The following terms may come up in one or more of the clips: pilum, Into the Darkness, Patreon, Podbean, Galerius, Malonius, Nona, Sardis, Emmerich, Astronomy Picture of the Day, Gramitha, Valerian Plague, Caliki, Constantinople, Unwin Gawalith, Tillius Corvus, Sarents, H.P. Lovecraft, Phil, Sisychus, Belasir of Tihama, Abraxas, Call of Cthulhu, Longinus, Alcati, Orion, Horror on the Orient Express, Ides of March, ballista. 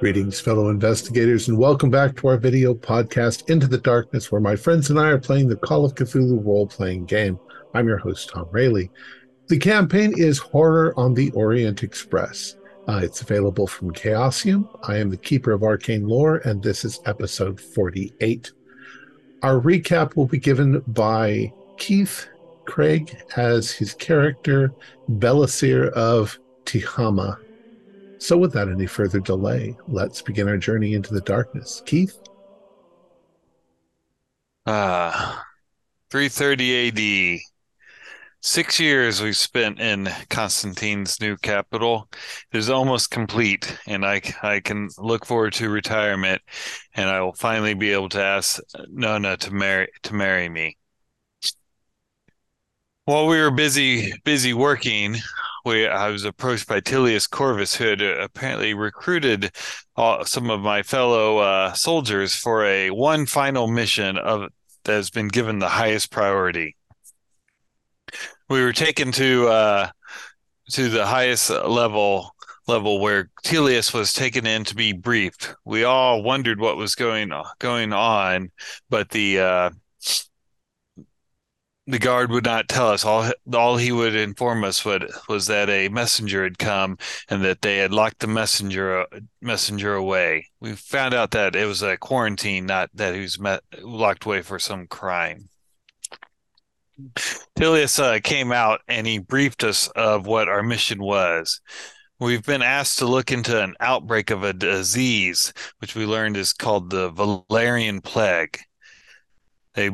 Greetings, fellow investigators, and welcome back to our video podcast, Into the Darkness, where my friends and I are playing the Call of Cthulhu role-playing game. I'm your host, Tom Reilly. The campaign is Horror on the Orient Express. It's available from Chaosium. I am the Keeper of Arcane Lore, and this is episode 48. Our recap will be given by Keith Craig as his character, Belasir of Tihama. So without any further delay, let's begin our journey into the darkness. Keith? 330 AD. 6 years we've spent in Constantine's new capital. It is almost complete, and I can look forward to retirement, and I will finally be able to ask Nona to marry me. While we were busy working, I was approached by Tillius Corvus, who had apparently recruited some of my fellow soldiers for one final mission that has been given the highest priority. We were taken to the highest level where Tillius was taken in to be briefed. We all wondered what was going on, but the guard would not tell us. All he would inform us was that a messenger had come and that they had locked the messenger away. We found out that it was a quarantine, not that he was locked away for some crime. Tillius came out and he briefed us of what our mission was. We've been asked to look into an outbreak of a disease, which we learned is called the Valerian Plague. There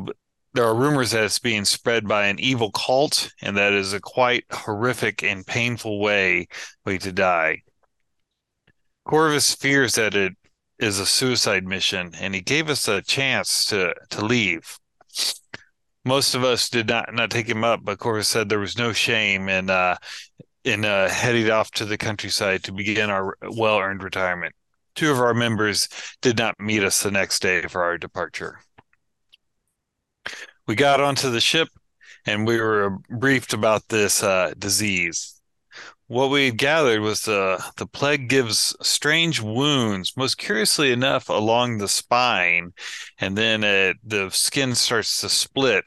are rumors that it's being spread by an evil cult, and that is a quite horrific and painful way to die. Corvus fears that it is a suicide mission, and he gave us a chance to leave. Most of us did not take him up, but Corvus said there was no shame in heading off to the countryside to begin our well-earned retirement. Two of our members did not meet us the next day for our departure. We got onto the ship, and we were briefed about this disease. What we had gathered was the plague gives strange wounds, most curiously enough, along the spine, and then the skin starts to split,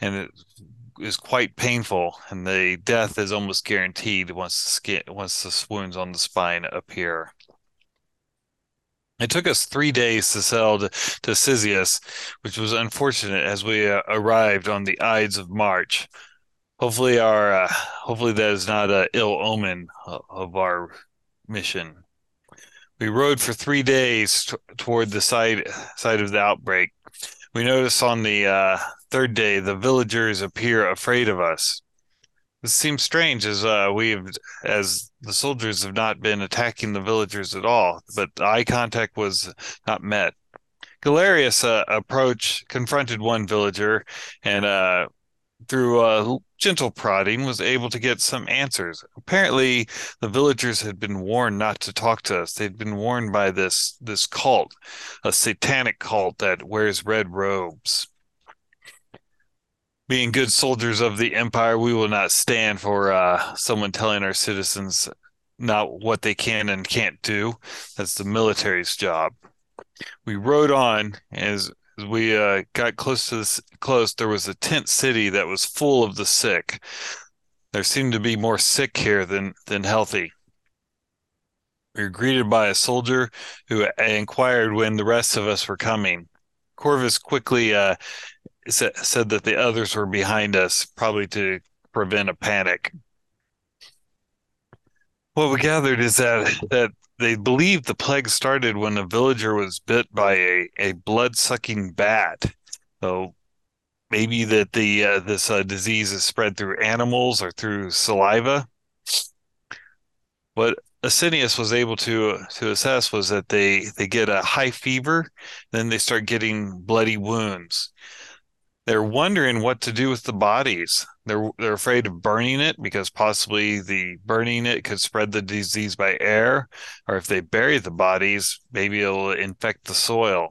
and it is quite painful, and the death is almost guaranteed once the wounds on the spine appear. It took us 3 days to sail to Sisychus, which was unfortunate as we arrived on the Ides of March. Hopefully, hopefully that is not an ill omen of our mission. We rode for 3 days toward the side of the outbreak. We noticed on the third day the villagers appear afraid of us. This seems strange, as the soldiers have not been attacking the villagers at all, but eye contact was not met. Galerius confronted one villager, and through gentle prodding was able to get some answers. Apparently, the villagers had been warned not to talk to us. They'd been warned by this cult, a satanic cult that wears red robes. Being good soldiers of the empire, we will not stand for someone telling our citizens not what they can and can't do. That's the military's job. We rode on. As we got close, there was a tent city that was full of the sick. There seemed to be more sick here than healthy. We were greeted by a soldier who inquired when the rest of us were coming. Corvus quickly said that the others were behind us, probably to prevent a panic. What we gathered is that they believed the plague started when a villager was bit by a blood-sucking bat. So maybe that this disease is spread through animals or through saliva. What Asinius was able to assess was that they get a high fever, then they start getting bloody wounds. They're wondering what to do with the bodies. They're afraid of burning it because possibly the burning it could spread the disease by air, or if they bury the bodies, maybe it'll infect the soil.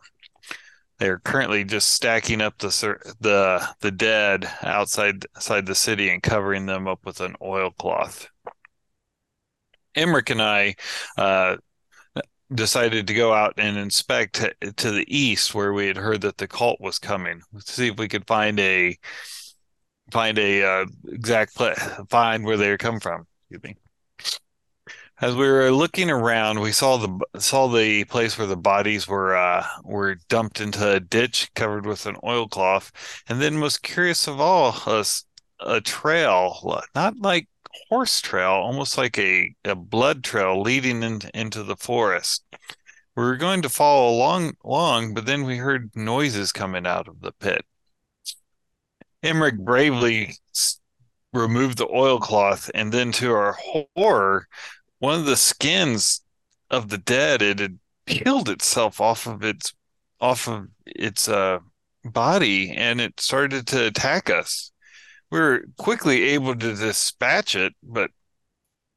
They're currently just stacking up the dead outside the city and covering them up with an oilcloth. Emmerich and I decided to go out and inspect to the east, where we had heard that the cult was coming, to see if we could find where they come from. Excuse me. As we were looking around, we saw the place where the bodies were dumped into a ditch covered with an oilcloth, and then most curious of all, a trail, not like horse trail, almost like a blood trail leading into the forest. We were going to follow along, but then we heard noises coming out of the pit. Emmerich bravely removed the oilcloth, and then to our horror, one of the skins of the dead, it had peeled itself off of its body, and it started to attack us. We were quickly able to dispatch it, but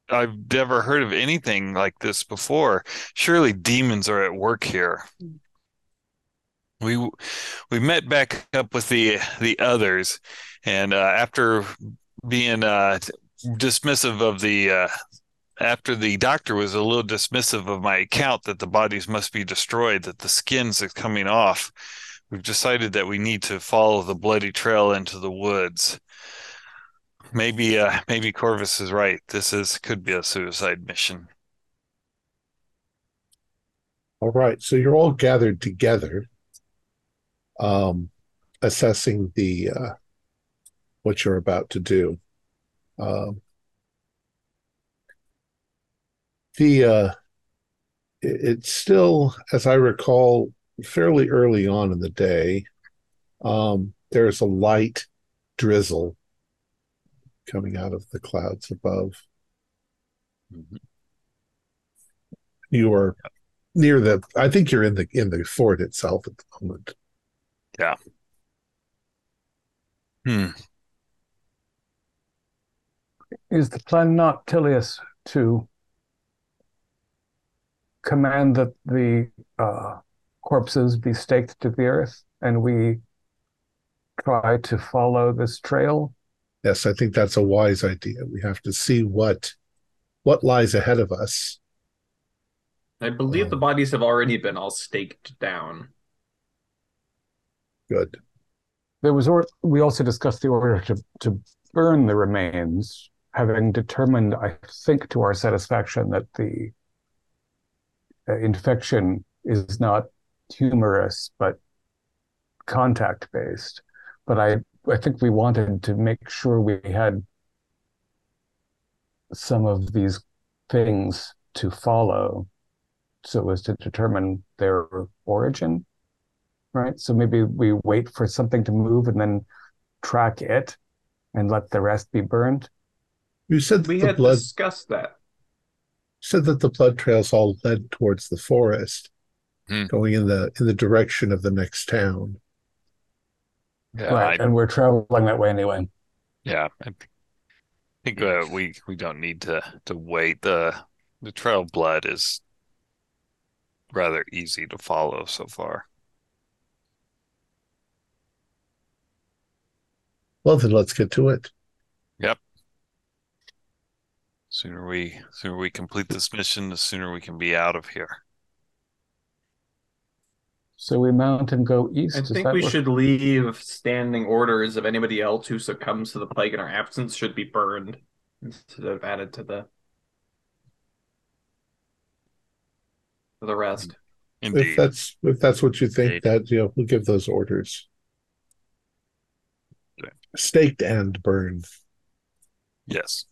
I've never heard of anything like this before. Surely demons are at work here. We met back up with the others, and after being dismissive of the after the doctor was a little dismissive of my account that the bodies must be destroyed, that the skins are coming off, we've decided that we need to follow the bloody trail into the woods. Maybe Corvus is right. This could be a suicide mission. All right, so you're all gathered together, assessing the what you're about to do. It's still, as I recall, fairly early on in the day. There's a light drizzle coming out of the clouds above. Mm-hmm. You are near the. I think you're in the fort itself at the moment. Yeah. Is the plan not, Tillius, to command that the corpses be staked to the earth and we try to follow this trail? Yes, I think that's a wise idea. We have to see what lies ahead of us. I believe the bodies have already been all staked down. Good. There was, we also discussed the order to burn the remains, having determined, I think, to our satisfaction, that the infection is not humorous but contact based. But I think we wanted to make sure we had some of these things to follow, so as to determine their origin. Right, so maybe we wait for something to move and then track it, and let the rest be burned. You said we had discussed that. Said that the blood trails all led towards the forest, going in the direction of the next town. Yeah, right, and we're traveling that way anyway. Yeah, I think we don't need to wait. The trail of blood is rather easy to follow so far. Well, then let's get to it. Yep. Sooner we complete this mission, the sooner we can be out of here. So we mount and go east. I think we should leave standing orders of anybody else who succumbs to the plague in our absence should be burned instead of added to the rest. Indeed. If that's what you think, indeed, that we'll give those orders. Staked and burned. Yes.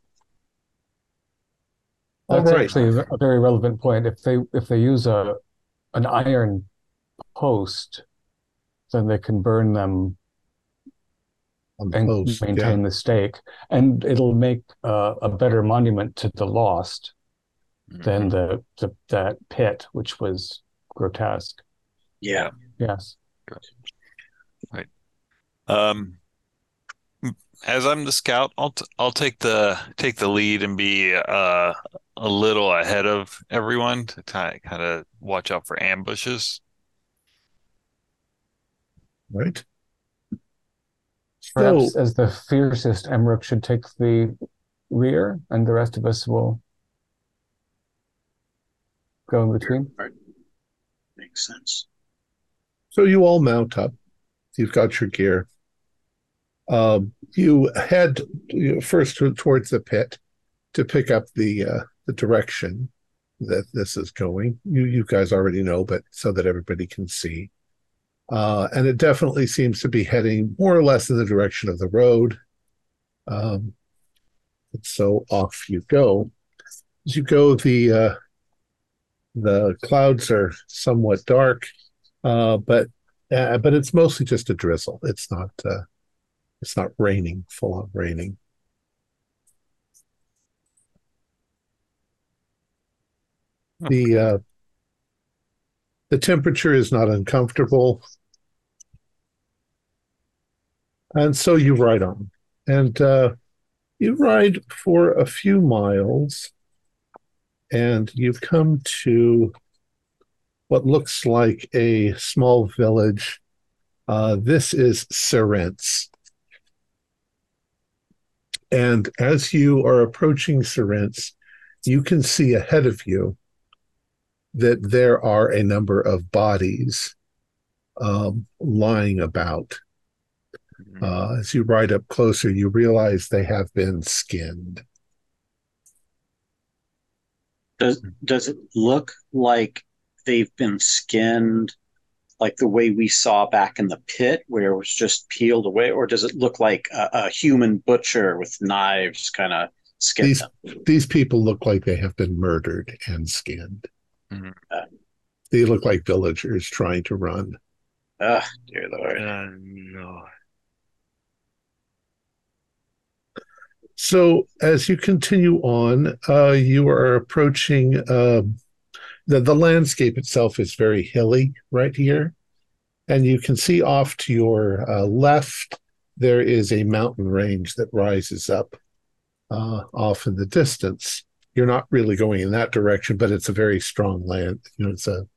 That's actually a very relevant point. If they use an iron post, then they can burn them and post, maintain the stake, and it'll make a better monument to the lost than that pit, which was grotesque. Yeah. Yes. Good. Right. As I'm the scout, I'll take the lead and be a little ahead of everyone to kind of watch out for ambushes. Right. Perhaps as the fiercest, Emmerich should take the rear, and the rest of us will go in between. Right. makes sense. So you all mount up. You've got your gear. You head first towards the pit to pick up the direction that this is going. You guys already know, but so that everybody can see. And it definitely seems to be heading more or less in the direction of the road. And so off you go. As you go, the clouds are somewhat dark, but it's mostly just a drizzle. It's not raining, full on raining. The temperature is not uncomfortable, and so you ride on, and you ride for a few miles, and you've come to what looks like a small village. This is Sarents. And as you are approaching Sarents, you can see ahead of you that there are a number of bodies lying about. Mm-hmm. As you ride up closer, you realize they have been skinned. Does it look like they've been skinned like the way we saw back in the pit where it was just peeled away? Or does it look like a human butcher with knives kind of skinned them? These people look like they have been murdered and skinned. Mm-hmm. They look like villagers trying to run. Oh, dear Lord. No. So as you continue on, you are approaching the landscape itself is very hilly right here. And you can see off to your left, there is a mountain range that rises up off in the distance. You're not really going in that direction, but it's a very strong land. It's a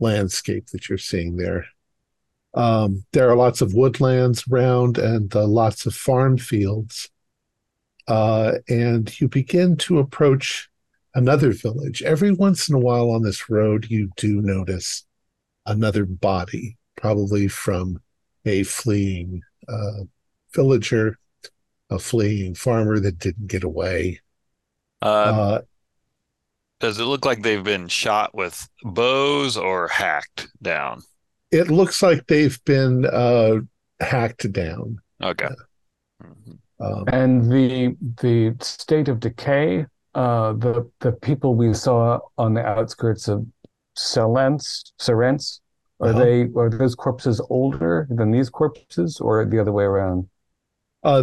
landscape that you're seeing there. There are lots of woodlands around and lots of farm fields. And you begin to approach another village. Every once in a while on this road, you do notice another body, probably from a fleeing villager, a fleeing farmer that didn't get away. Does it look like they've been shot with bows or hacked down? It looks like they've been hacked down. Okay. Mm-hmm. And the state of decay, the people we saw on the outskirts of Sarents, are those corpses older than these corpses, or the other way around?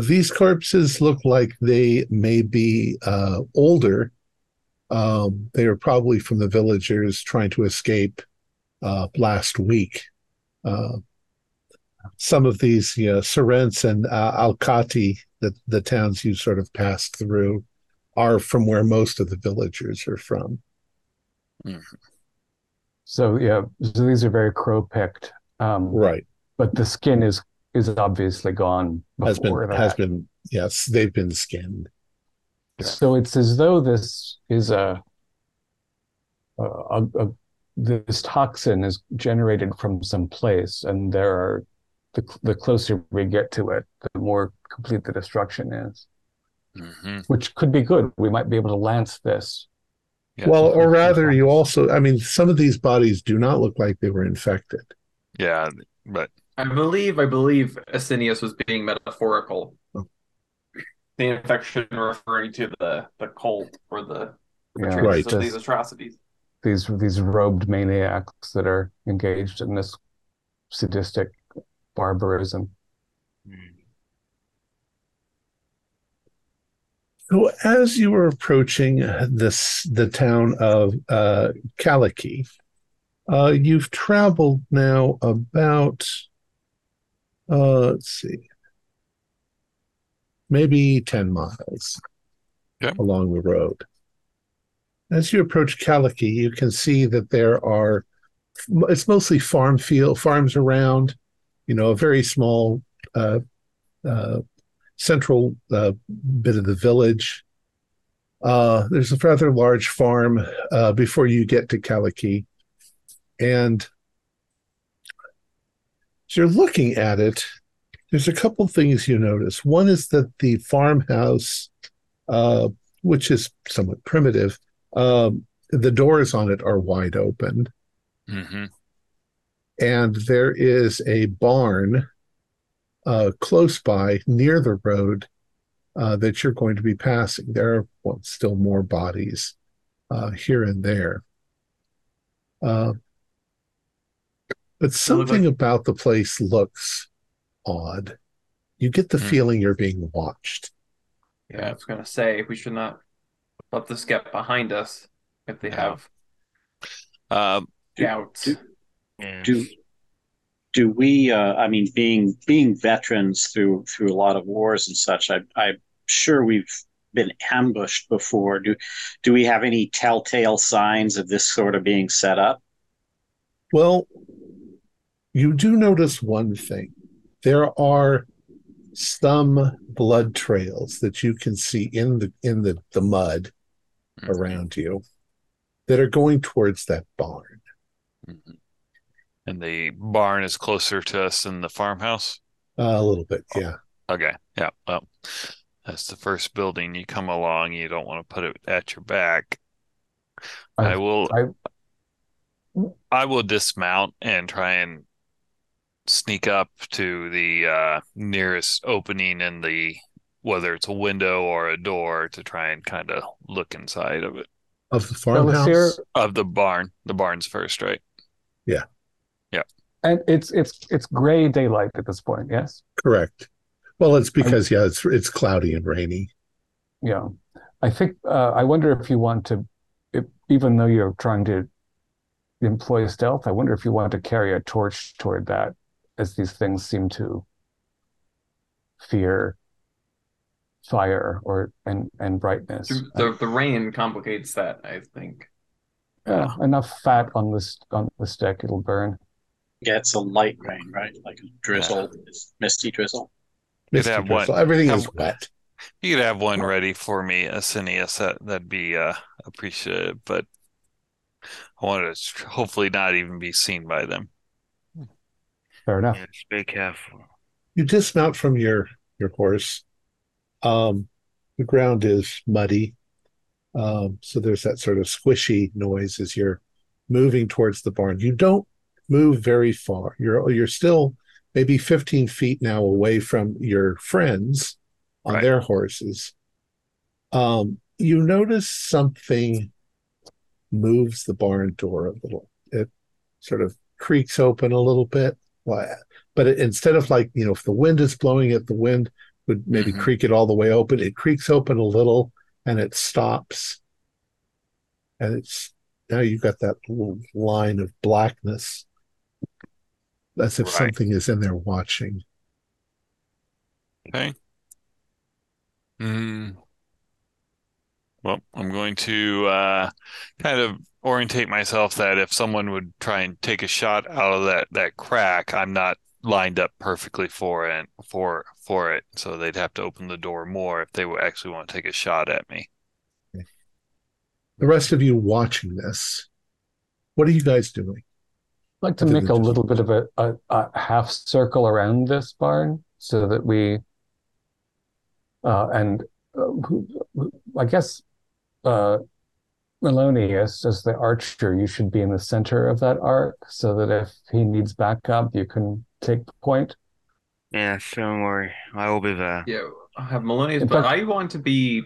These corpses look like they may be older. They are probably from the villagers trying to escape last week. Some of these, Sarents and Alcati, the towns you sort of passed through, are from where most of the villagers are from. Mm-hmm. So these are very crow-picked. Right. But the skin is obviously gone. Yes, they've been skinned. Yeah. So it's as though this is this toxin is generated from some place, and there are the closer we get to it, the more complete the destruction is. Mm-hmm. Which could be good. We might be able to lance this. Yeah. Well, or rather, you also, some of these bodies do not look like they were infected. Yeah, but I believe Asinius was being metaphorical. Oh. The infection referring to the cult or the traces of these atrocities. These robed maniacs that are engaged in this sadistic barbarism. So as you were approaching the town of Caliki, you've traveled now about, maybe 10 miles along the road. As you approach Caliki, you can see that there are, it's mostly farms around, a very small central bit of the village. There's a rather large farm before you get to Caliki. And As you're looking at it, there's a couple things you notice. One is that the farmhouse, which is somewhat primitive, the doors on it are wide open. Mm-hmm. And there is a barn close by near the road that you're going to be passing. There are still more bodies here and there. But something about the place looks odd. You get the feeling you're being watched. Yeah, I was going to say, we should not let this get behind us if they have doubts. Do we? I mean, being veterans through a lot of wars and such, I'm sure we've been ambushed before. Do we have any telltale signs of this sort of being set up? Well, you do notice one thing. There are some blood trails that you can see in the mud around you that are going towards that barn. Mm-hmm. And the barn is closer to us than the farmhouse? A little bit, yeah. Okay, yeah. Well, that's the first building you come along. You don't want to put it at your back. I will dismount and try and sneak up to the nearest opening in the, whether it's a window or a door, to try and kind of look inside of it. Of the farmhouse? Of the barn. The barn's first, right? Yeah. Yeah. And it's gray daylight at this point, yes? Correct. Well, it's because, it's cloudy and rainy. Yeah. I think, I wonder if you want to, even though you're trying to employ stealth, I wonder if you want to carry a torch toward that, as these things seem to fear fire and brightness. The rain complicates that, I think. Yeah, enough fat on the stick, it'll burn. Yeah, it's a light rain, right? Like a drizzle, misty drizzle. Everything is wet. You could have one ready for me, Asinius. That'd be appreciated, but I want to hopefully not even be seen by them. Fair enough. Yeah, stay careful. You dismount from your horse. The ground is muddy. So there's that sort of squishy noise as you're moving towards the barn. You don't move very far. You're still maybe 15 feet now away from your friends on their horses. You notice something moves the barn door a little. It sort of creaks open a little bit. But instead of if the wind is blowing it, the wind would maybe creak it all the way open. It creaks open a little. And it stops, and it's now you've got that little line of blackness, as if something is in there watching. Okay. Well, I'm going to kind of orientate myself that if someone would try and take a shot out of that crack, I'm not lined up perfectly for it, so they'd have to open the door more if they would actually want to take a shot at me. Okay. The rest of you watching this, what are you guys doing? I'd like to make a little bit of a half circle around this barn so that we, I guess, Malonius, as the archer, you should be in the center of that arc so that if he needs backup, you can take the point. Yeah, don't worry. I will be there. Yeah, I'll have Malonius, but I want to be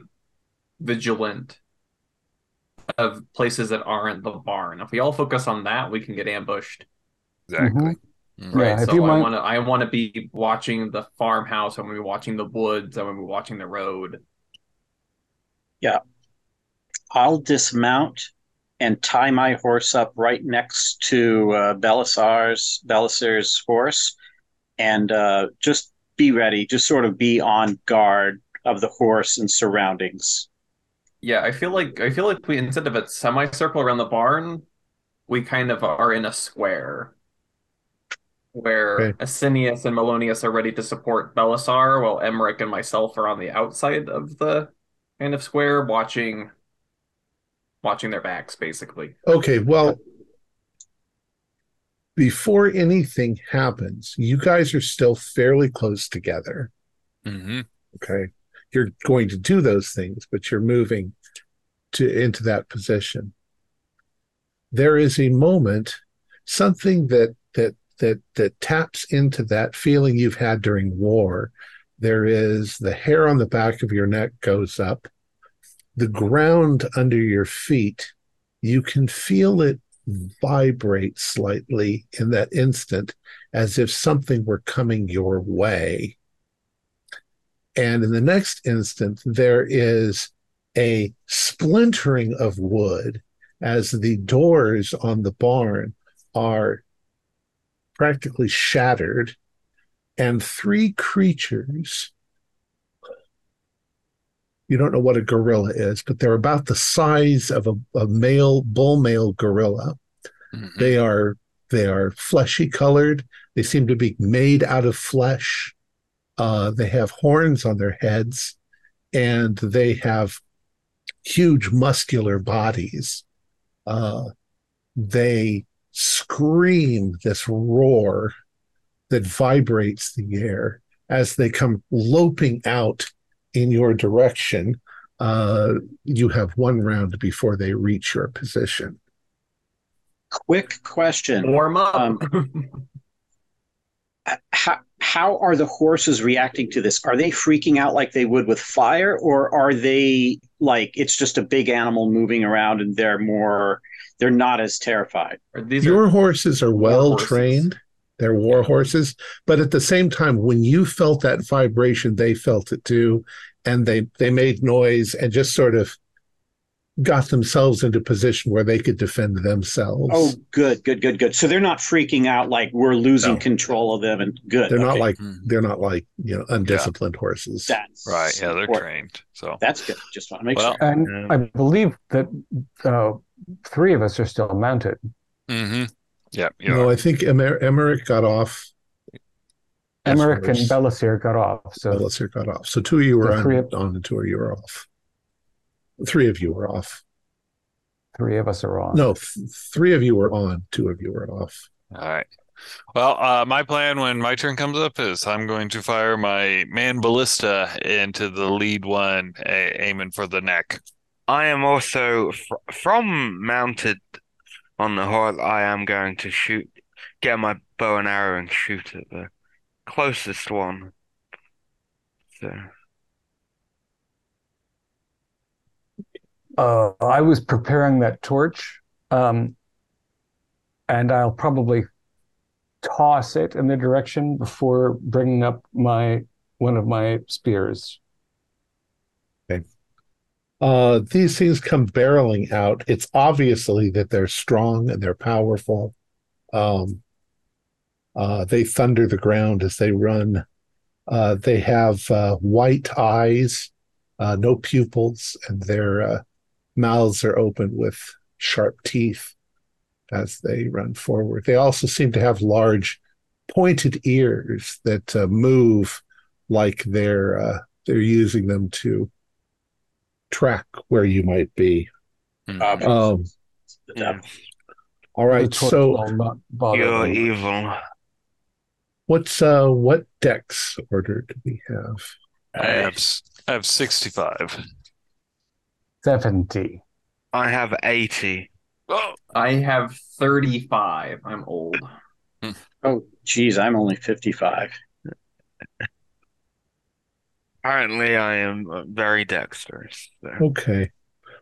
vigilant of places that aren't the barn. If we all focus on that, we can get ambushed. Exactly. Mm-hmm. Right, yeah, so I want to be watching the farmhouse. I'm going to be watching the woods. I'm going to be watching the road. Yeah. I'll dismount and tie my horse up right next to Belisar's horse, and just be ready, just sort of be on guard of the horse and surroundings. Yeah, I feel like we, instead of a semicircle around the barn, we kind of are in a square where Asinius and Malonius are ready to support Belisar, while Emmerich and myself are on the outside of the kind of square watching their backs, basically. Okay, well, before anything happens, you guys are still fairly close together. Mm-hmm. Okay. You're going to do those things, but you're moving into that position. There is a moment, something that taps into that feeling you've had during war. There is the hair on the back of your neck goes up. The ground under your feet, you can feel it vibrate slightly in that instant, as if something were coming your way. And in the next instant, there is a splintering of wood as the doors on the barn are practically shattered, and three creatures, you don't know what a gorilla is, but they're about the size of a male bull male gorilla. Mm-hmm. They are fleshy colored. They seem to be made out of flesh. They have horns on their heads, and they have huge muscular bodies. They scream this roar that vibrates the air as they come loping out in your direction. You have one round before they reach your position. Quick question. Warm up. How are the horses reacting to this? Are they freaking out like they would with fire, or are they like it's just a big animal moving around and they're not as terrified? Your horses are well trained. They're war horses. But at the same time, when you felt that vibration, they felt it too. And they made noise and just sort of got themselves into position where they could defend themselves. Oh, good. So they're not freaking out like we're losing control of them. And good. They're not like undisciplined horses. That's right. Yeah, they're trained. So that's good. Just want to make sure. And I believe that three of us are still mounted. Mm-hmm. Yeah. No, I think Emmerich got off. Emmerich and Belasir got off. So two of you were on and two of you were off. Three of you were off. Three of us are on. No, three of you were on. Two of you were off. All right. Well, my plan when my turn comes up is I'm going to fire my man ballista into the lead one, aiming for the neck. I am also from mounted on the horse. I am going to get my bow and arrow and shoot at the closest one. So. I was preparing that torch, and I'll probably toss it in the direction before bringing up one of my spears. Okay. These things come barreling out. It's obviously that they're strong and they're powerful. They thunder the ground as they run. They have white eyes, no pupils, and their mouths are open with sharp teeth as they run forward. They also seem to have large pointed ears that move like they're using them to track where you might be. All right, so you're evil. What dex order do we have? I have 65. 70. I have 80. Oh. I have 35. I'm old. Oh, geez, I'm only 55. Apparently, I am very dexterous. So. Okay.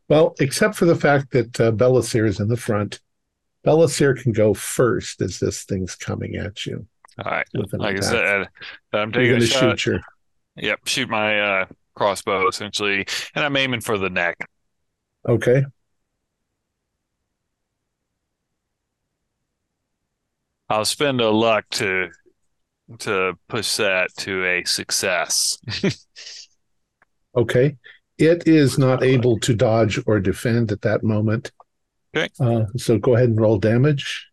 Well, except for the fact that Belasir is in the front, Belasir can go first as this thing's coming at you. All right. Like I said, I'm taking a shot. Shoot shoot my crossbow, essentially, and I'm aiming for the neck. Okay. I'll spend a luck to push that to a success. Okay. It is not able to dodge or defend at that moment. Okay. So go ahead and roll damage.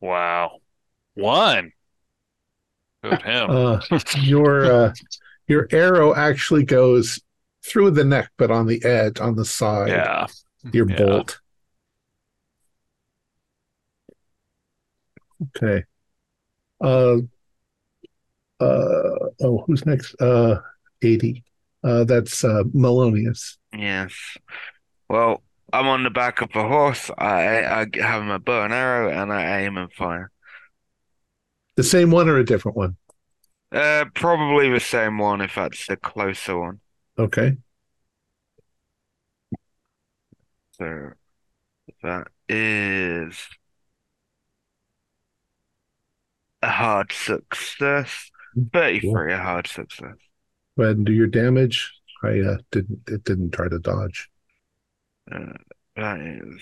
Wow. One. Good him. Your arrow actually goes through the neck, but on the edge, on the side. Yeah. Your bolt. Okay. Oh, who's next? 80. That's Malonius. Yes. Well, I'm on the back of a horse. I have my bow and arrow, and I aim and fire. The same one or a different one? Probably the same one, if that's the closer one. Okay. So that is a hard success. 33, yeah. A hard success. Go ahead and do your damage. It didn't try to dodge. That is.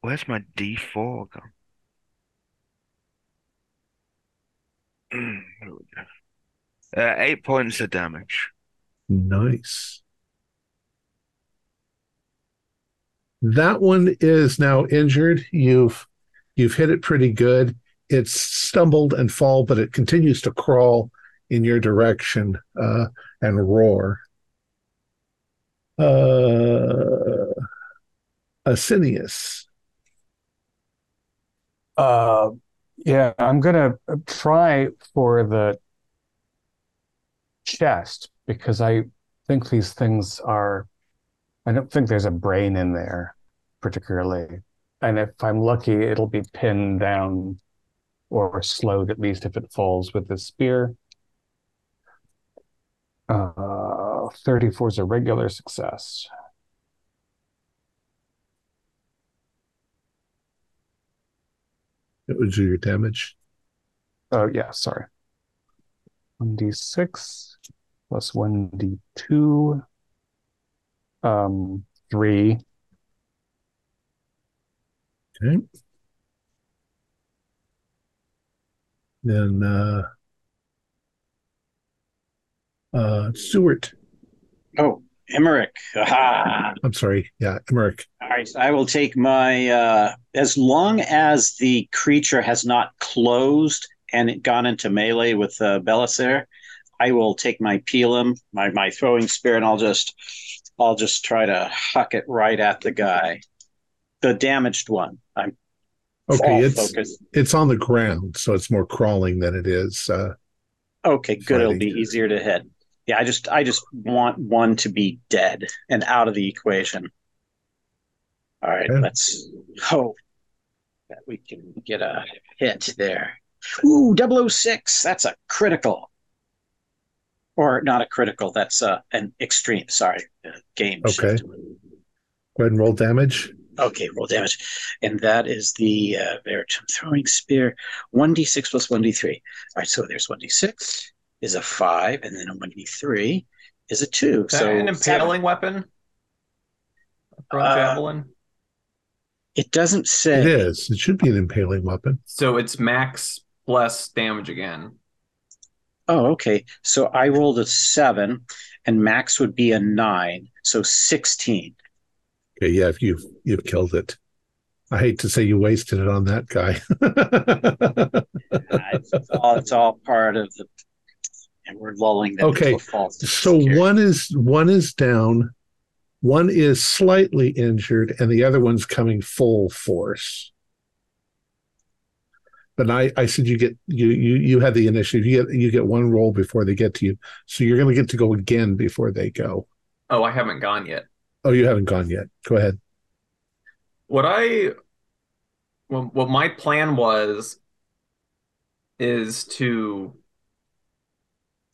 Where's my D4 gone? There we go. 8 points of damage. Nice. That one is now injured. You've hit it pretty good. It's stumbled and fall, but it continues to crawl in your direction and roar. Asinius. Yeah, I'm going to try for the chest because I think these things are... I don't think there's a brain in there, particularly. And if I'm lucky, it'll be pinned down or slowed, at least if it falls with the spear. 34 is a regular success. It would do your damage. Oh, yeah, sorry. 1d6 plus 1d2. 3. Okay. Then Stuart. Oh, Emmerich. Aha. I'm sorry. Yeah, Emmerich. All right. I will take my as long as the creature has not closed and it gone into melee with Belasir, I will take my pilum, my throwing spear, and I'll just try to huck it right at the guy, the damaged one. I'm okay. It's on the ground, so it's more crawling than it is. Okay, good. Fighting. It'll be easier to hit. Yeah, I just want one to be dead and out of the equation. All right, okay. Let's hope that we can get a hit there. Ooh, 006. That's a critical. Or not a critical, that's an extreme, sorry, game. Okay. Shift. Go ahead and roll damage. Okay, roll damage. And that is the throwing spear, 1d6 plus 1d3. All right, so there's 1d6 is a 5, and then a 1d3 is a 2. Is that so an impaling weapon? From javelin? It doesn't say. It is. It should be an impaling weapon. So it's max plus damage again. Oh, okay. So I rolled a 7, and max would be a 9, so 16. Okay, yeah, if you've killed it. I hate to say you wasted it on that guy. It's all part of the, and we're lulling them into a false security. Okay, so one is down, one is slightly injured, and the other one's coming full force. And I said you get you have the initiative. You get one roll before they get to you. So you're going to get to go again before they go. Oh, I haven't gone yet. Oh, you haven't gone yet. Go ahead. What my plan was is to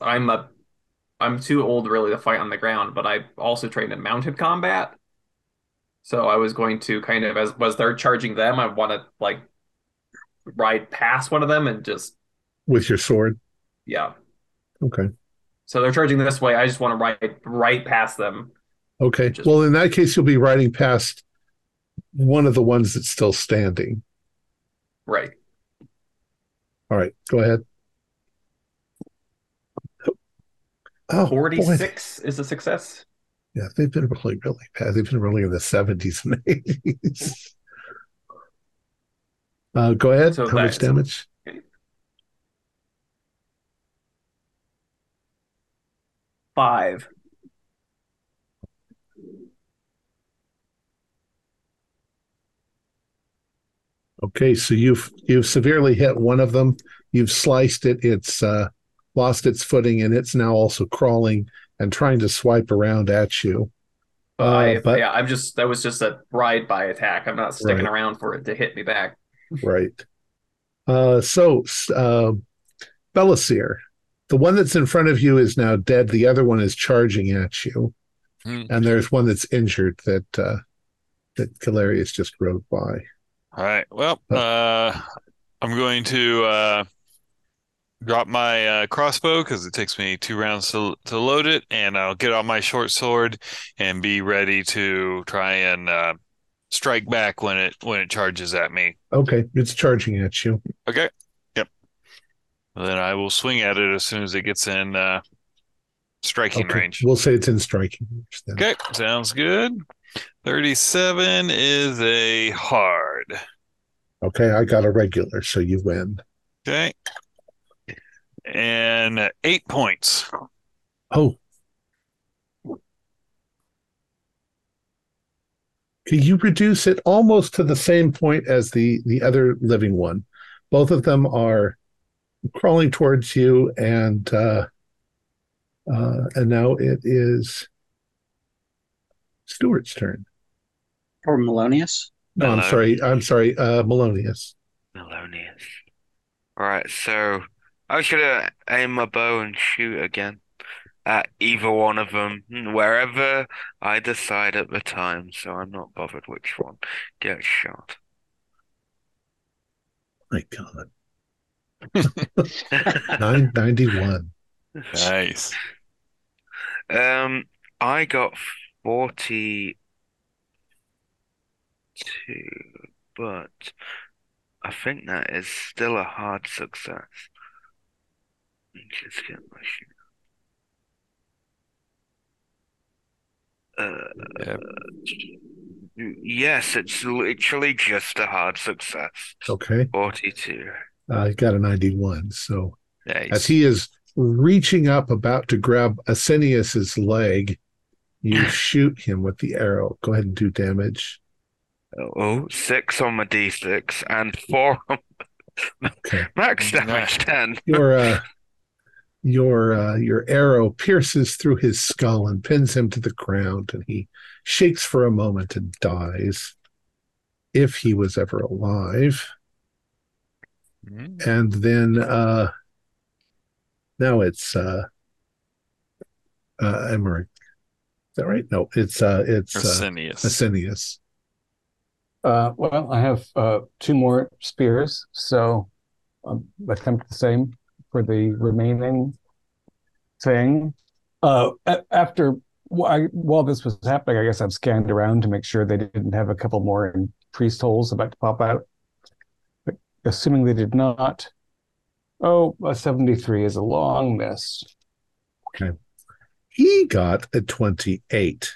I'm too old really to fight on the ground, but I also trained in mounted combat. So I was going to kind of as they're charging them, I want to like ride past one of them and just with your sword. Yeah. Okay. So they're charging this way. I just want to ride right past them. Okay. Well, in that case, you'll be riding past one of the ones that's still standing. Right. All right. Go ahead. 46 is a success. Yeah, they've been really, really bad. They've been really in the 70s and 80s. Go ahead. So how much damage? Okay. 5. Okay, so you've severely hit one of them. You've sliced it. It's lost its footing, and it's now also crawling and trying to swipe around at you. That was just a ride by attack. I'm not sticking around for it to hit me back. Right. So Belasir, the one that's in front of you is now dead. The other one is charging at you, and there's one that's injured that Galerius just rode by. All right. Well, I'm going to drop my crossbow because it takes me 2 rounds to load it, and I'll get on my short sword and be ready to try and strike back when it charges at me. Okay, it's charging at you. Okay. Yep. Well, then I will swing at it as soon as it gets in striking range. We'll say it's in striking range then. Okay, sounds good. 37 is a hard. Okay, I got a regular, so you win. Okay. And 8 points. Oh. You reduce it almost to the same point as the other living one. Both of them are crawling towards you, and now it is Stuart's turn. Or Melonius? No, I'm sorry. Melonius. All right, so I was going to aim my bow and shoot again at either one of them, wherever I decide at the time, so I'm not bothered which one gets shot. My God. 991. Nice. I got 42, but I think that is still a hard success. Just get my shoe. Yep. Yes, it's literally just a hard success. Okay. 42. I got a 91. So nice. As he is reaching up about to grab Asinius's leg, you shoot him with the arrow. Go ahead and do damage. 6 on my D6 and 4 on max damage 10. Your arrow pierces through his skull and pins him to the ground, and he shakes for a moment and dies, if he was ever alive. And then now it's Emmerich. Is that right? No, it's Asinius. Well, I have 2 more spears, so I'll attempt the same. For the remaining thing, while this was happening, I guess I've scanned around to make sure they didn't have a couple more priest holes about to pop out. But assuming they did not, a 73 is a long miss. Okay, he got a 28,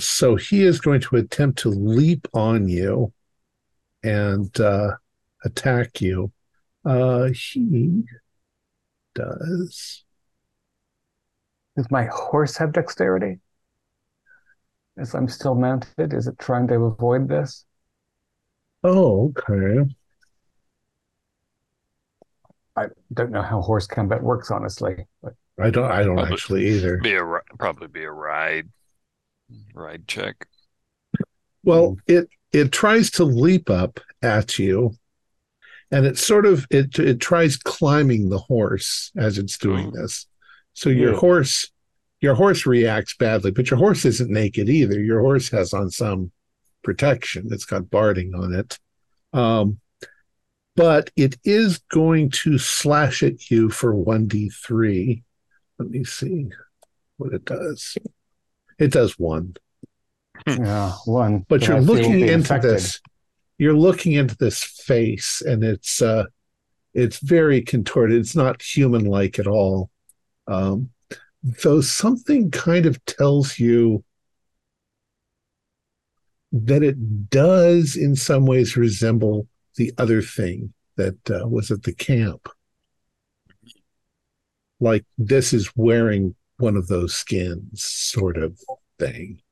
so he is going to attempt to leap on you and attack you. He does. Does my horse have dexterity? As I'm still mounted, is it trying to avoid this? Oh, okay. I don't know how horse combat works, honestly. But I don't actually either. Probably be a ride check. Well, it tries to leap up at you. And it sort of it tries climbing the horse as it's doing this. So your horse reacts badly, but your horse isn't naked either. Your horse has on some protection. It's got barding on it. But it is going to slash at you for 1d3. Let me see what it does. It does 1. Yeah, 1. But you're looking into this. You're looking into this face, and it's very contorted. It's not human-like at all. Though something kind of tells you that it does in some ways resemble the other thing that was at the camp. Like this is wearing one of those skins sort of thing.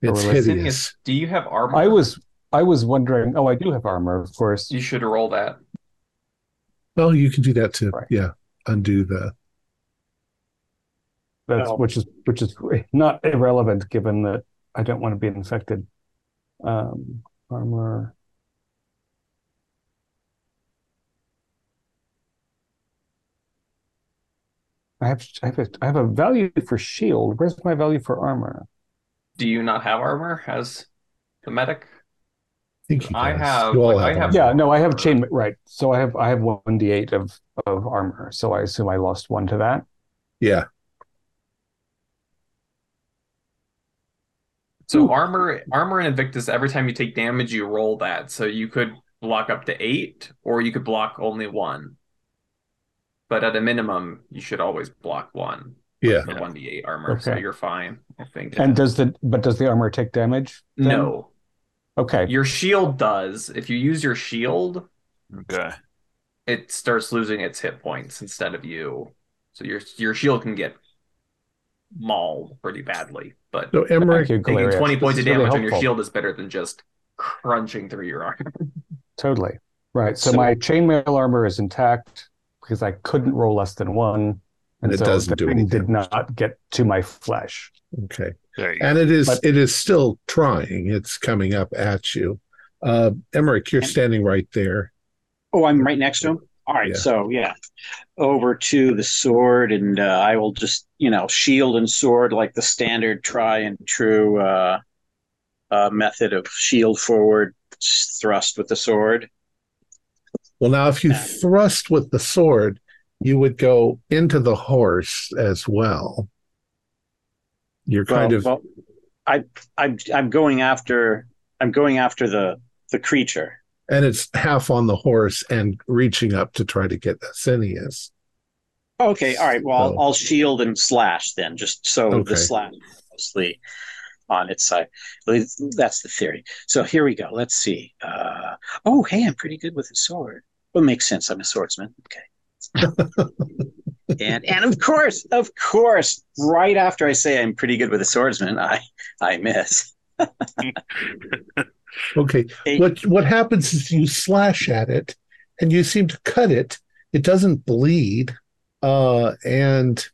It's hideous. Do you have armor? I was... I was wondering, oh, I do have armor, of course. You should roll that. Well, you can do that too. Right. Yeah, undo the... Which is not irrelevant, given that I don't want to be infected. Armor... I have a value for shield. Where's my value for armor? Do you not have armor as the medic? I have. Yeah, no, I have chain. Right, so I have 1d8 of armor. So I assume I lost one to that. Yeah. So armor and Invictus. Every time you take damage, you roll that. So you could block up to 8, or you could block only 1. But at a minimum, you should always block 1. Yeah, for 1d8 armor, okay. So you're fine, I think. And does the armor take damage? Then? No. Okay. Your shield does. If you use your shield, okay, it starts losing its hit points instead of you. So your shield can get mauled pretty badly. But so Emmerich, taking 20 points of damage on your shield is better than just crunching through your armor. Totally. Right. So my chainmail armor is intact, because I couldn't roll less than 1, and so the thing did not get to my flesh. Okay, and it is still trying. It's coming up at you, Emmerich. You're standing right there. Oh, I'm right next to him. All right, yeah. So yeah, over to the sword, and I will just shield and sword like the standard try and true method of shield forward thrust with the sword. Well, now, if you thrust with the sword, you would go into the horse as well. You're kind of. Well, I'm going after the creature, and it's half on the horse and reaching up to try to get Asinius. Okay, all right. Well, I'll shield and slash then, just so the slash is mostly on its side. That's the theory. So here we go. Let's see. I'm pretty good with a sword. Well, makes sense. I'm a swordsman. Okay. and of course, right after I say I'm pretty good with a swordsman, I miss. Okay. What happens is you slash at it, and you seem to cut it. It doesn't bleed, and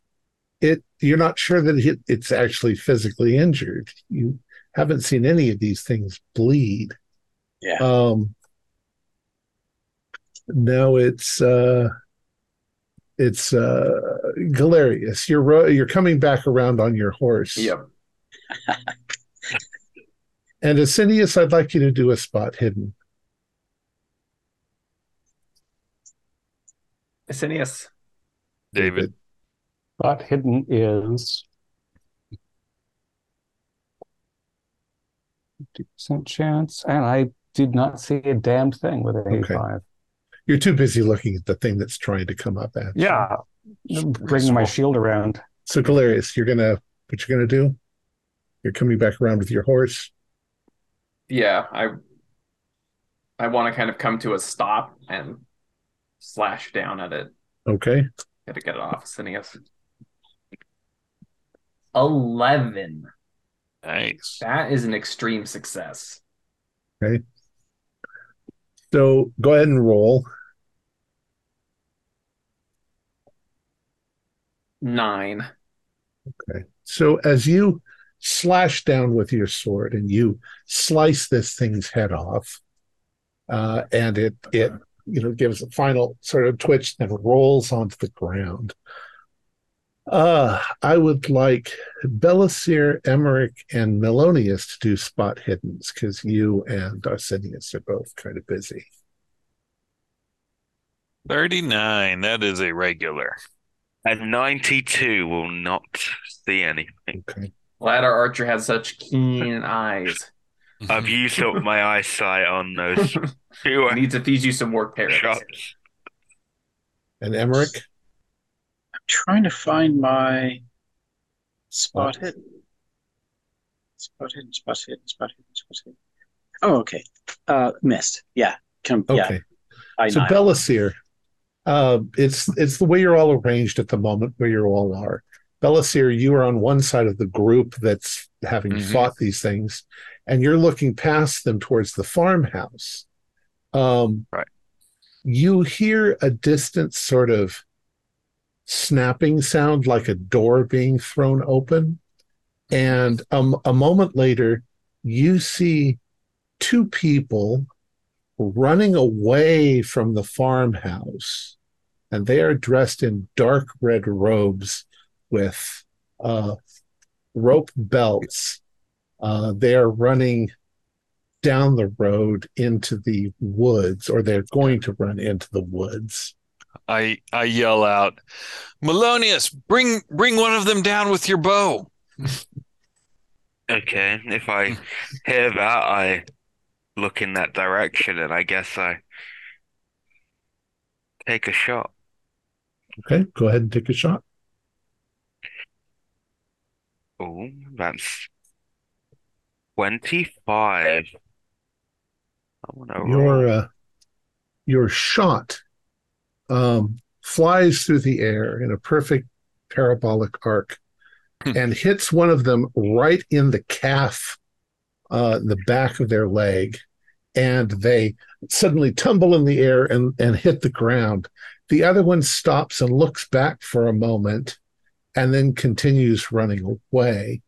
you're not sure that it's actually physically injured. You haven't seen any of these things bleed. Yeah. Now it's Galerius. You're coming back around on your horse. Yep. And Asinius, I'd like you to do a spot hidden. Asinius. David. Spot hidden is 50% chance, and I did not see a damned thing with an 85. You're too busy looking at the thing that's trying to come up at you. Yeah, bringing my shield around. So, Galerius, what you're gonna do? You're coming back around with your horse. Yeah, I want to kind of come to a stop and slash down at it. Okay, got to get it off, Asinius. 11. Nice. That is an extreme success. Okay. So go ahead and roll. 9. Okay. So as you slash down with your sword and you slice this thing's head off, and it gives a final sort of twitch and rolls onto the ground. I would like Belasir, Emmerich, and Melonius to do spot hiddens, because you and Asinius are both kind of busy. 39, that is a regular. And 92 will not see anything. Okay. Glad our archer has such keen eyes. I've used up my eyesight on those. I need to feed you some more parrots. And Emmerich? Trying to find my spot hidden. Spot hidden. Oh, okay. Missed. Yeah. Okay. Yeah. So Belasir, it's the way you're all arranged at the moment where you all are. Belasir, you are on one side of the group that's having fought these things, and you're looking past them towards the farmhouse, you hear a distant sort of snapping sound, like a door being thrown open. And a moment later, you see two people running away from the farmhouse, and they are dressed in dark red robes with rope belts. They are running down the road into the woods, or they're going to run into the woods. I yell out, Malonius, bring one of them down with your bow. Okay, if I hear that, I look in that direction, and I guess I take a shot. Okay, go ahead and take a shot. Oh, that's 25. I want to roll. Your shot flies through the air in a perfect parabolic arc and hits one of them right in the calf, the back of their leg, and they suddenly tumble in the air and hit the ground. The other one stops and looks back for a moment and then continues running away.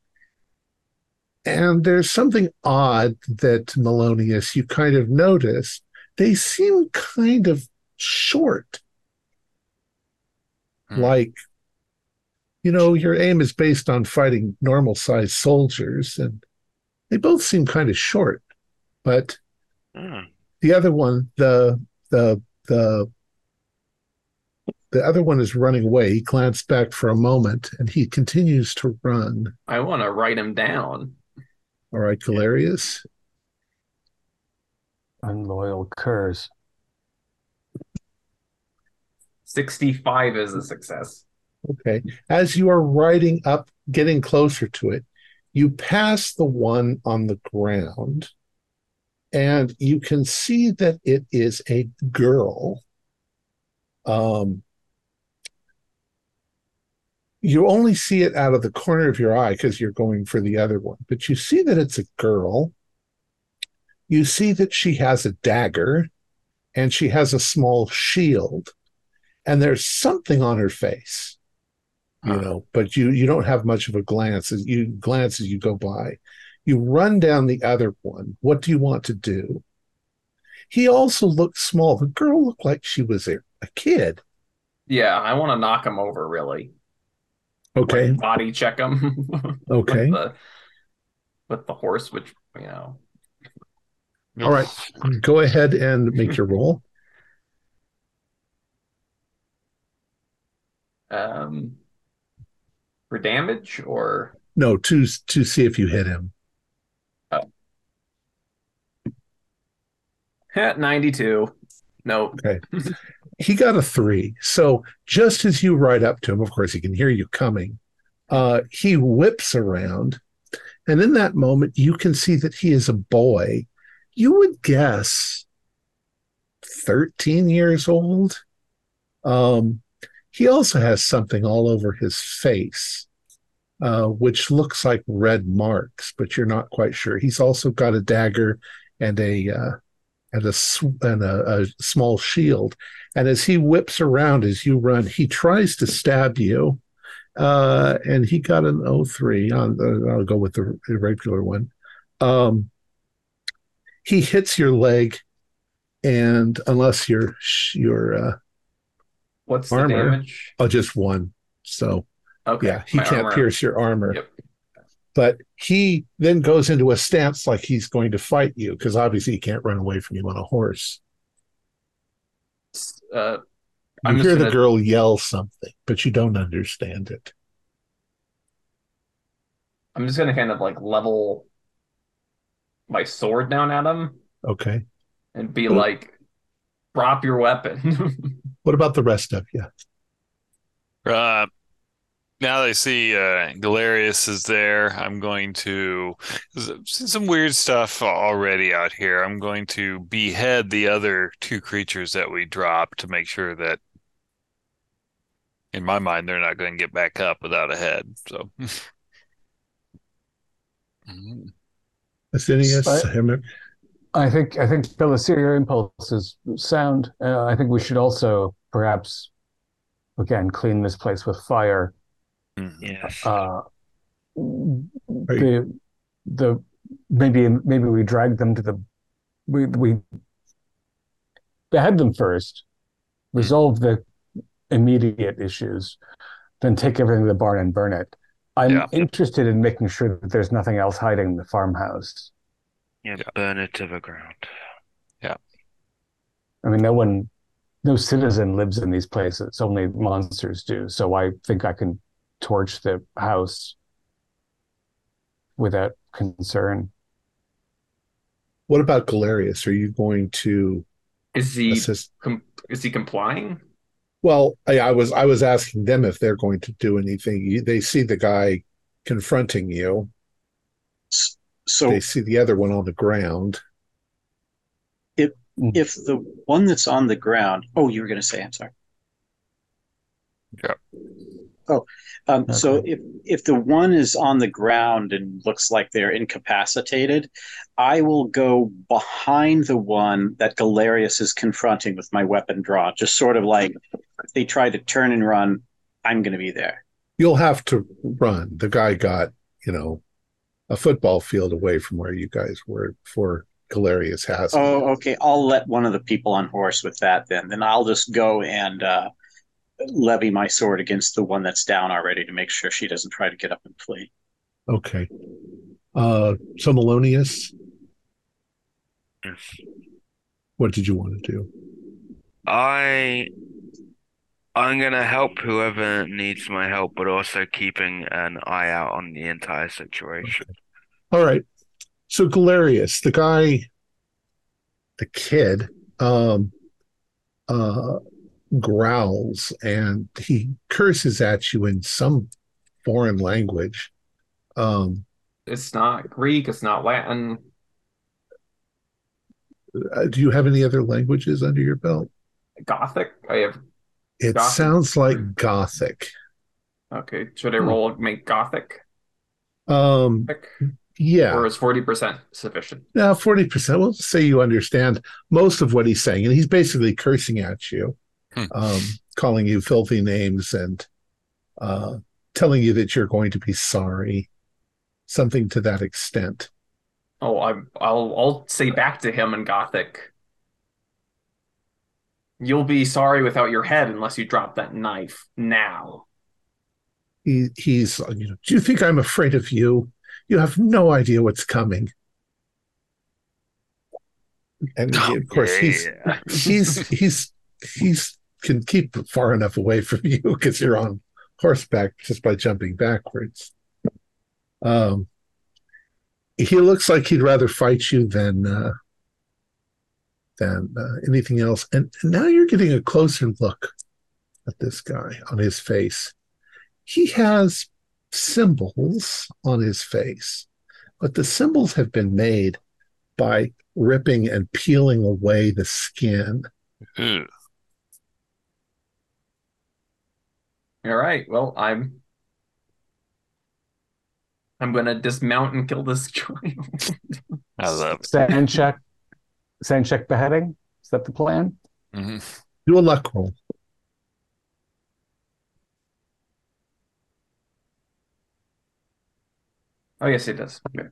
And there's something odd that, Malonius, you kind of notice. They seem kind of short. Like, you know, your aim is based on fighting normal-sized soldiers, and they both seem kind of short. But the other one, the other one is running away. He glanced back for a moment, and he continues to run. I want to write him down. All right, Galerius. Unloyal curs. 65 is a success. Okay. As you are riding up, getting closer to it, you pass the one on the ground, and you can see that it is a girl. You only see it out of the corner of your eye because you're going for the other one, but you see that it's a girl. You see that she has a dagger, and she has a small shield, and there's something on her face, you know, but you don't have much of a glance. You glance as you go by. You run down the other one. What do you want to do? He also looked small. The girl looked like she was a kid. Yeah, I want to knock him over, really. Okay. Like, body check him. Okay. With the horse, which, you know. All right. Go ahead and make your roll. For damage, or? No, to see if you hit him. Oh. 92. No. Okay. He got a 3. So just as you ride up to him, of course, he can hear you coming. He whips around. And in that moment, you can see that he is a boy. You would guess 13 years old. He also has something all over his face, which looks like red marks, but you're not quite sure. He's also got a dagger and a small shield. And as he whips around as you run, he tries to stab you. And he got an 03. I'll go with the regular one. He hits your leg, and unless your what's armor, the damage? Oh, just 1. So okay. Yeah, he can't pierce your armor. Yep. But he then goes into a stance like he's going to fight you, because obviously he can't run away from you on a horse. You hear the girl yell something, but you don't understand it. I'm just going to kind of like level my sword down at him. Okay. And be like, drop your weapon. What about the rest of you? Now they see Galerius is there. I'm going to see some weird stuff already out here. I'm going to behead the other 2 creatures that we dropped to make sure that, in my mind, they're not going to get back up without a head. So, I think Belasir, your impulse is sound. I think we should also perhaps again clean this place with fire. Yes. Maybe we dragged them to the we behead them first, resolve the immediate issues, then take everything to the barn and burn it. I'm interested in making sure that there's nothing else hiding in the farmhouse. Yeah, burn it to the ground. Yeah. I mean, no citizen lives in these places. Only monsters do. So I think I can torch the house without concern. What about Galerius? Are you going to? Is he complying? Well, I was asking them if they're going to do anything. They see the guy confronting you. So they see the other one on the ground. If the one that's on the ground, you were going to say, I'm sorry. Yeah. Okay. So if the one is on the ground and looks like they're incapacitated, I will go behind the one that Galerius is confronting with my weapon drawn, just sort of like if they try to turn and run, I'm going to be there. You'll have to run. The guy got, a football field away from where you guys were before Galerius has. Oh, okay. I'll let one of the people on horse with that then. Then I'll just go and levy my sword against the one that's down already to make sure she doesn't try to get up and flee. Okay. So Malonius? Yes. What did you want to do? I'm going to help whoever needs my help, but also keeping an eye out on the entire situation. Okay. All right. So Galerius, the kid, growls and he curses at you in some foreign language. It's not Greek. It's not Latin. Do you have any other languages under your belt? Gothic? I have. It Gothic. Sounds like Gothic. Okay. Should I roll make Gothic? Yeah. Or is 40% sufficient? No, 40%. We'll just say you understand most of what he's saying. And he's basically cursing at you, calling you filthy names and telling you that you're going to be sorry. Something to that extent. Oh, I'll say back to him in Gothic. You'll be sorry without your head unless you drop that knife now. He's, do you think I'm afraid of you? You have no idea what's coming. And of course, he's can keep far enough away from you because you're on horseback just by jumping backwards. He looks like he'd rather fight you than anything else. And now you're getting a closer look at this guy on his face. He has symbols on his face, but the symbols have been made by ripping and peeling away the skin. Mm-hmm. All right. Well, I'm going to dismount and kill this child. I love it. Sand check beheading? Is that the plan? Mm-hmm. Do a luck roll. Oh, yes, it does. Okay.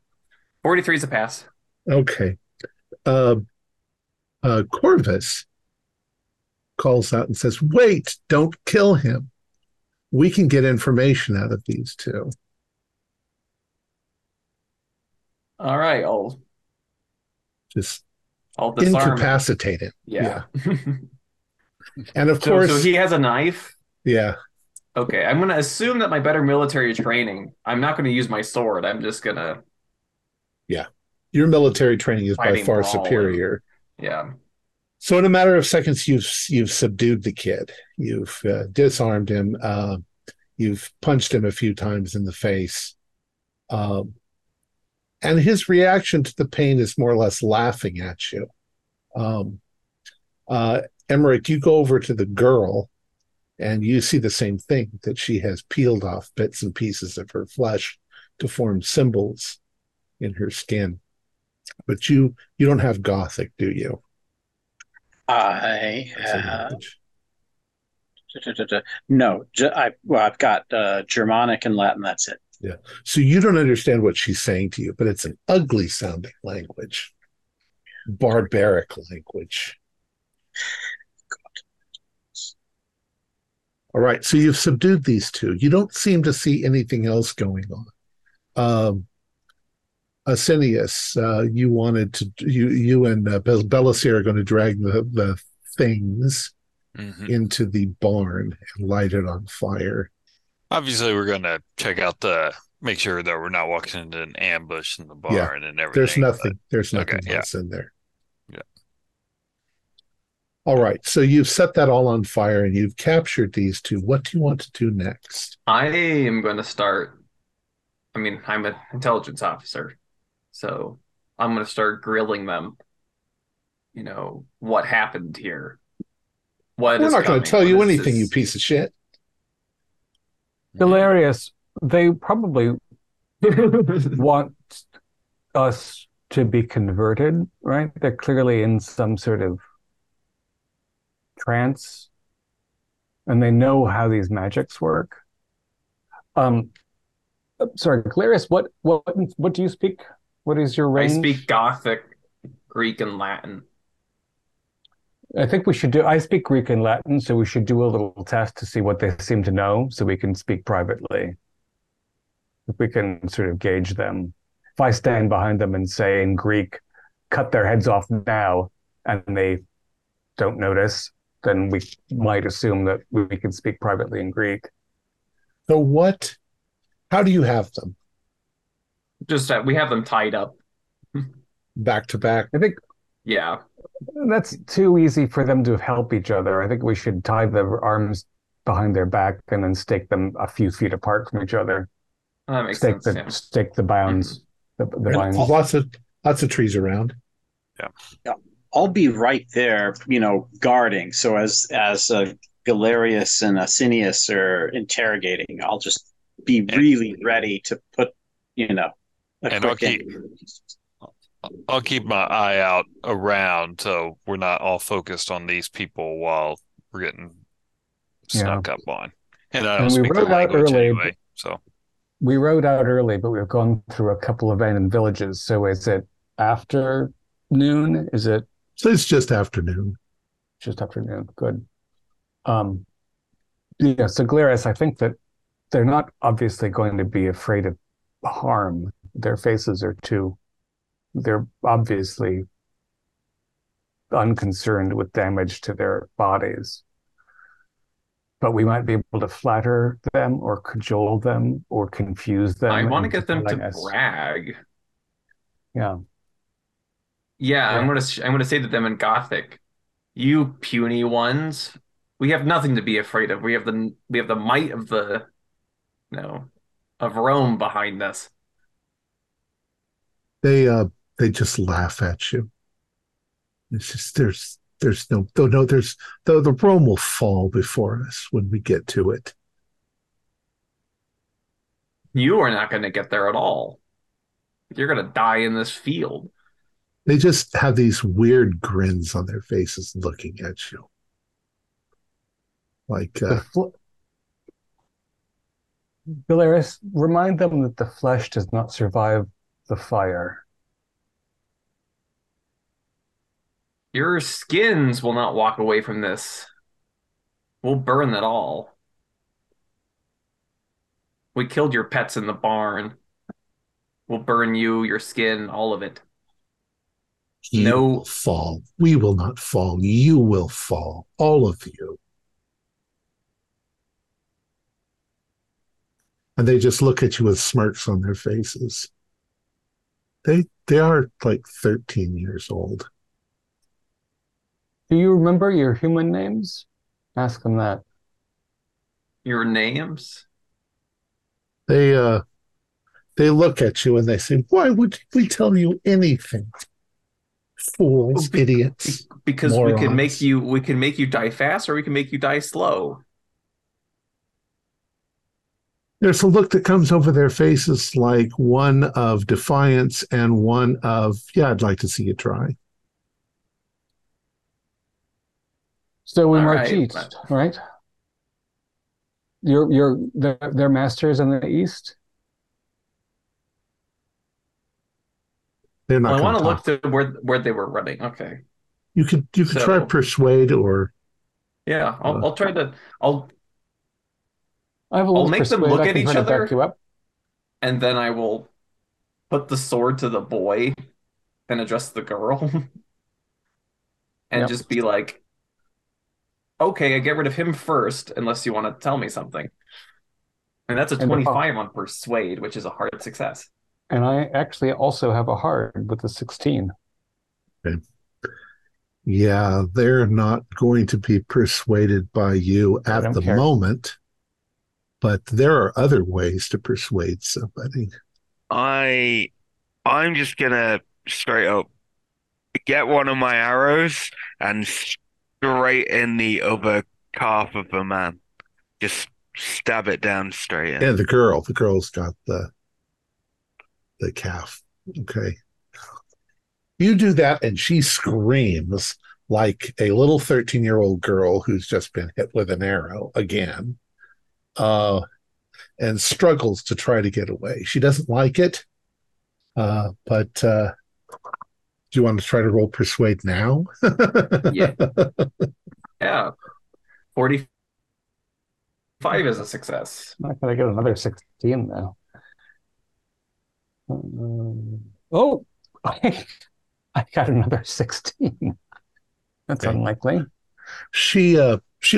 43 is a pass. Okay. Corvus calls out and says, wait, don't kill him. We can get information out of these two. All right. I'll incapacitate him. Yeah. And of course. So he has a knife? Yeah. Okay, I'm going to assume that my better military training, I'm not going to use my sword. I'm just going to... Yeah. Your military training is by far superior. Yeah. So in a matter of seconds, you've subdued the kid. You've disarmed him. You've punched him a few times in the face. And his reaction to the pain is more or less laughing at you. Emmerich, you go over to the girl, and you see the same thing, that she has peeled off bits and pieces of her flesh to form symbols in her skin. But you don't have Gothic, do you? I have. No, I've got Germanic and Latin. That's it. Yeah. So you don't understand what she's saying to you, but it's an ugly sounding language, barbaric language. God. All right. So you've subdued these two. You don't seem to see anything else going on. Asinius, you wanted to. You and Belasir are going to drag the things into the barn and light it on fire. Obviously, we're going to check out make sure that we're not walking into an ambush in the barn and everything. There's nothing else in there. Yeah. All right. So you've set that all on fire and you've captured these two. What do you want to do next? I am going to start. I mean, I'm an intelligence officer, so I'm going to start grilling them. You know, what happened here? We're not going to tell you anything, you piece of shit. Galerius, they probably want us to be converted, right? They're clearly in some sort of trance, and they know how these magics work. Sorry, Galerius, what do you speak? What is your range? I speak Gothic, Greek, and Latin. I think we should I speak Greek and Latin, so we should do a little test to see what they seem to know so we can speak privately. If we can sort of gauge them. If I stand behind them and say in Greek, cut their heads off now, and they don't notice, then we might assume that we can speak privately in Greek. So what? How do you have them? Just we have them tied up. Back to back? I think... Yeah. That's too easy for them to help each other. I think we should tie their arms behind their back and then stake them a few feet apart from each other. That makes sense. Stake the bounds. Mm-hmm. The bounds. Lots of trees around. Yeah. I'll be right there, you know, guarding. So as Galerius and Asinius are interrogating, I'll just be really ready to put, you know, I'll keep my eye out around so we're not all focused on these people while we're getting snuck up on. And I don't speak the language anyway, so. We rode out early, but we've gone through a couple of abandoned villages. So is it afternoon? Is it? So it's just afternoon. Just afternoon. Good. So Galerius, I think that they're not obviously going to be afraid of harm. Their faces are too... They're obviously unconcerned with damage to their bodies. But we might be able to flatter them or cajole them or confuse them. I want to get them to brag. Yeah. Yeah, I'm going to say to them in Gothic, "You puny ones, we have nothing to be afraid of. We have the might of of Rome behind us." They just laugh at you. It's just the Rome will fall before us when we get to it. You are not going to get there at all. You're going to die in this field. They just have these weird grins on their faces, looking at you, like. Galerius, remind them that the flesh does not survive the fire. Your skins will not walk away from this. We'll burn it all. We killed your pets in the barn. We'll burn you, your skin, all of it. No fall. We will not fall. You will fall. All of you. And they just look at you with smirks on their faces. They are like 13 years old. Do you remember your human names? Ask them that. Your names? They look at you and they say, "Why would we tell you anything? Fools, idiots." Because morons. we can make you die fast or we can make you die slow. There's a look that comes over their faces, like one of defiance and one of, yeah, I'd like to see you try. So we march east, right? Their masters in the east? They're not. Well, I want to look to where they were running. Okay. You could try persuade or. Yeah, I'll try to. I'll make them look at each other, and then I will put the sword to the boy and address the girl, and just be like, "Okay, I get rid of him first, unless you want to tell me something." And that's a 25 on persuade, which is a hard success. And I actually also have a hard with a 16. Okay. Yeah, they're not going to be persuaded by you at the moment. But there are other ways to persuade somebody. I'm just going to straight up get one of my arrows and straight in the other calf of the man. Just stab it down straight in. Yeah, the girl. The girl's got the calf. Okay. You do that and she screams like a little 13-year-old girl who's just been hit with an arrow again. And struggles to try to get away. She doesn't like it, but do you want to try to roll persuade now? Yeah. 45 is a success. I'm not going to get another 16 now. I got another 16. That's unlikely. She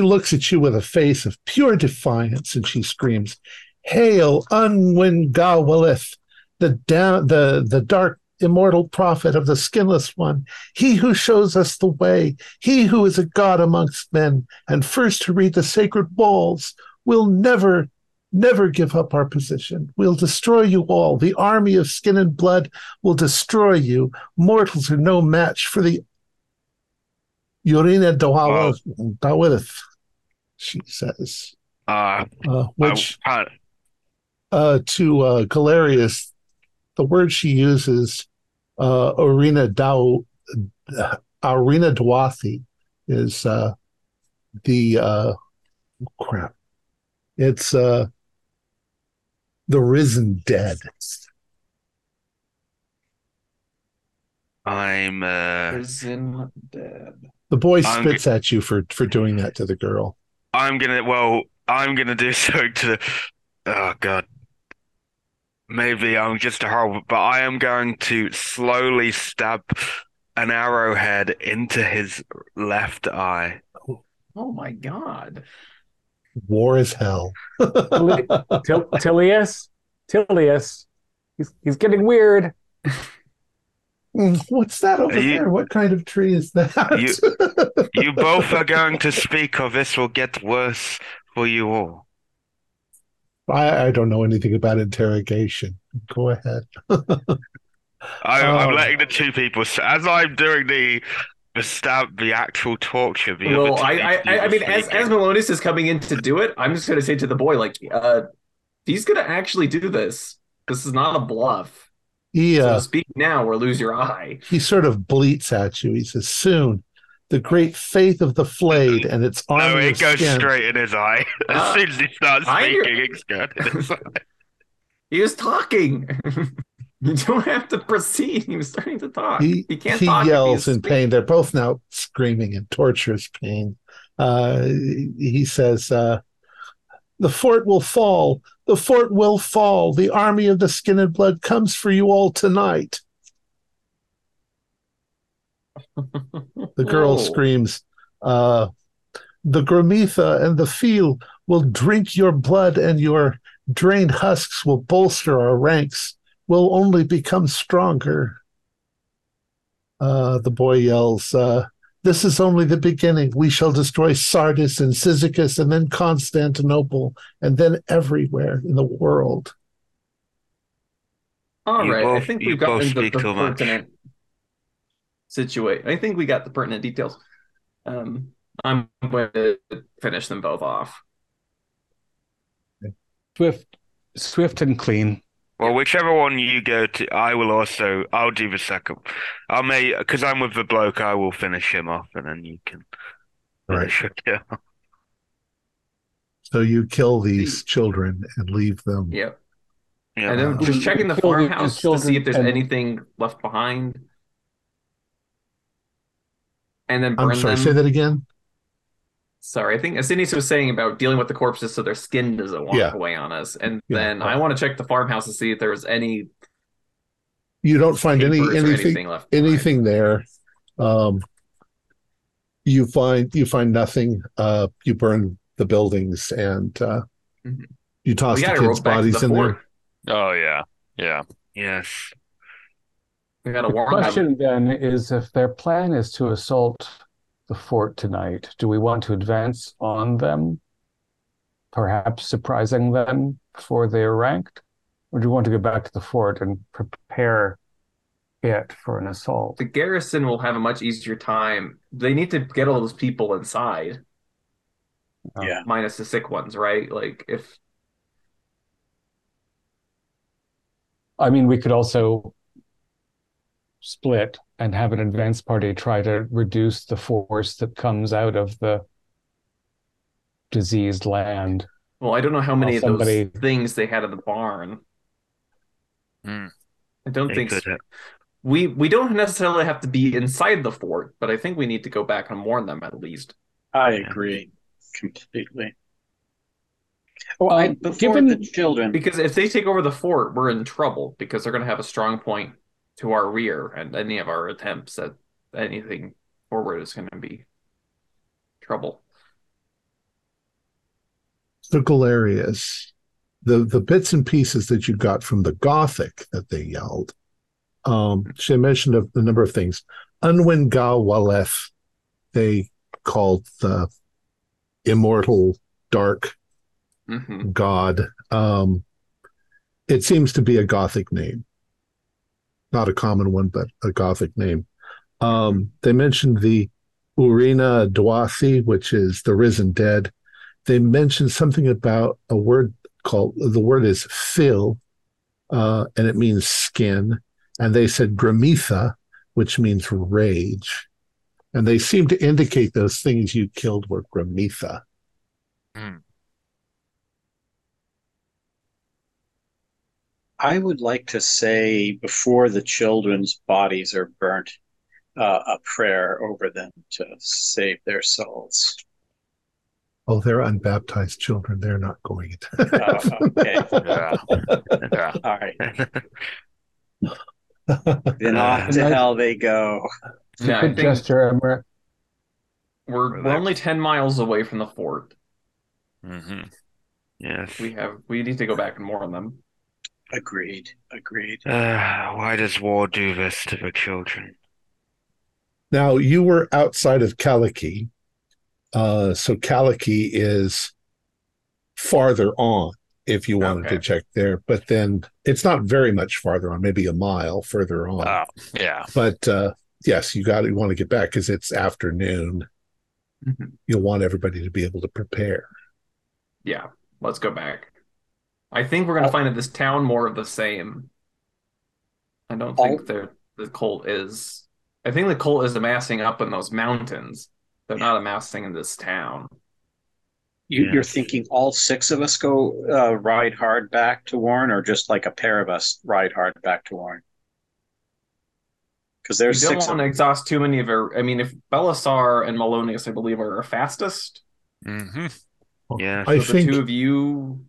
looks at you with a face of pure defiance, and she screams, "Hail, Unwin Gawalith, the dark immortal prophet of the skinless one, he who shows us the way, he who is a god amongst men, and first to read the sacred walls. We'll never give up our position. We'll destroy you all. The army of skin and blood will destroy you. Mortals are no match for the Urina Dwathi," she says. Which, to Galerius, the word she uses, Urina Dwathi, is crap. It's the risen dead. I'm risen dead. The boy spits at you for doing that to the girl. I'm gonna do so to the... Oh, God. Maybe I'm just a horrible... But I am going to slowly stab an arrowhead into his left eye. Oh, my God. War is hell. Tillius. He's getting weird. What's that over there? What kind of tree is that? You both are going to speak, or this will get worse for you all. I don't know anything about interrogation. Go ahead. I'm letting the two people... As I'm doing the stab, the actual torture... As Melonius is coming in to do it, I'm just going to say to the boy, he's going to actually do this. This is not a bluff. So speak now or lose your eye. He sort of bleats at you. He says, "Soon, the great faith of the flayed and its armor." No, it goes straight in his eye. As soon as he starts speaking, it's good in his eye. He was talking. You don't have to proceed. He was starting to talk. He can't talk. He yells in pain. They're both now screaming in torturous pain. He says, "The fort will fall. The fort will fall. The army of the skin and blood comes for you all tonight." The girl screams, "The Gramitha and the Phil will drink your blood, and your drained husks will bolster our ranks. We'll only become stronger." The boy yells, "This is only the beginning. We shall destroy Sardis and Sisychus, and then Constantinople, and then everywhere in the world." All right. I think we've gotten the pertinent situation. I think we got the pertinent details. I'm going to finish them both off. Swift swift and clean. Well, whichever one you go to, I will also. I'll do the second. I'll make because I'm with the bloke. I will finish him off, and then you can. Right. Yeah. So you kill these children and leave them. Yep. Yeah. And then just checking the farmhouse to see if there's anything left behind. And then burn them. I'm sorry. Say that again. Sorry, I think Asinius was saying about dealing with the corpses so their skin doesn't walk away on us. And then I want to check the farmhouse to see if there was any. You don't find anything left. Anything there. You find nothing. You burn the buildings and you toss the kids' bodies in there. Oh yeah, yes. We got a question then is if their plan is to assault the fort tonight, do we want to advance on them, perhaps surprising them before they are ranked, or do you want to go back to the fort and prepare it for an assault? The garrison will have a much easier time. They need to get all those people inside, minus the sick ones, right? Like if I mean, we could also split and have an advance party try to reduce the force that comes out of the diseased land. Well, I don't know how many of those things they had in the barn. I don't think so. We don't necessarily have to be inside the fort, but I think we need to go back and warn them at least. I agree completely. Well, given the children, because if they take over the fort, we're in trouble because they're going to have a strong point to our rear, and any of our attempts at anything forward is going to be trouble. So Galerius, the bits and pieces that you got from the Gothic that they yelled, she mentioned a number of things. Unwin Gawalith, they called the immortal dark god. It seems to be a Gothic name. Not a common one, but a Gothic name. They mentioned the Urina Dwathi, which is the risen dead. They mentioned something about a word called, the word is Phil, and it means skin. And they said Gramitha, which means rage. And they seem to indicate those things you killed were Gramitha. I would like to say before the children's bodies are burnt, a prayer over them to save their souls. Oh, they're unbaptized children. They're not going into that. Oh, okay. Yeah. All right. Then off to hell they go. Yeah, good gesture. We're only 10 miles away from the fort. Yes. We need to go back and warn them. Agreed. Why does war do this to the children? Now, you were outside of Caliki. So Caliki is farther on, if you wanted to check there. But then it's not very much farther on, maybe a mile further on. Oh, yeah. But yes, you want to get back because it's afternoon. You'll want everybody to be able to prepare. Yeah, let's go back. I think we're going to find in this town more of the same. I don't think the cult is... I think the cult is amassing up in those mountains. They're not amassing in this town. You're thinking all six of us go ride hard back to Warren, or just like a pair of us ride hard back to Warren? Because there's six. You don't want to exhaust too many of our... I mean, if Belasir and Malonius, I believe, are our fastest. Yeah, so I think... two of you...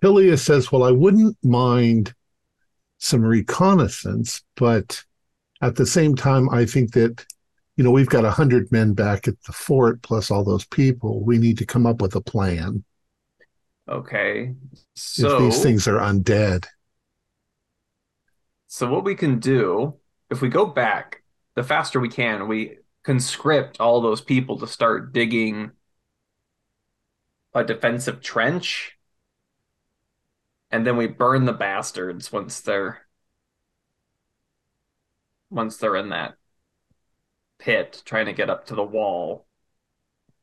Tillius says, well, I wouldn't mind some reconnaissance, but at the same time, I think that, we've got 100 men back at the fort, plus all those people. We need to come up with a plan. Okay. So if these things are undead. So what we can do, if we go back, the faster we can, we conscript all those people to start digging a defensive trench. And then we burn the bastards once they're in that pit, trying to get up to the wall.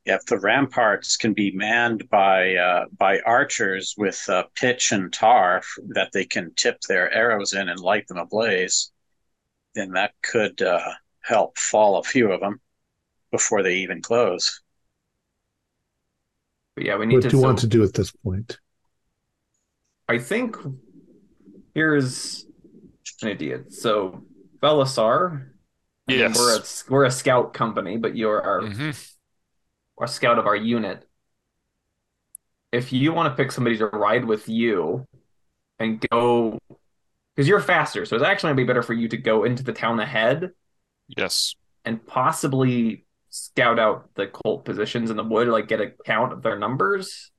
If the ramparts can be manned by archers with pitch and tar that they can tip their arrows in and light them ablaze, then that could help fall a few of them before they even close. But yeah, we need. What do you want to do at this point? I think here's an idea. So, Belasir, yes, we're a scout company, but you're our. Mm-hmm. Or scout of our unit. If you want to pick somebody to ride with you and go, because you're faster, so it's actually going to be better for you to go into the town ahead. Yes. And possibly scout out the cult positions in the wood, like get a count of their numbers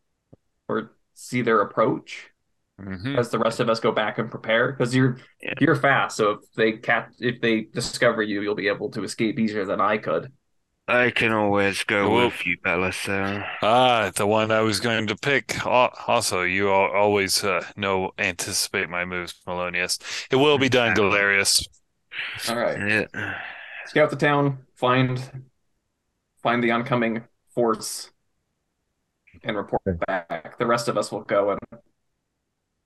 or see their approach as the rest of us go back and prepare. Because you're fast, so if they discover you, you'll be able to escape easier than I could. I can always go with you, Belasir. Ah, the one I was going to pick. Also, you always anticipate my moves, Malonius. It will be done, Galerius. All right. Yeah. Scout the town, find the oncoming force, and report back. The rest of us will go and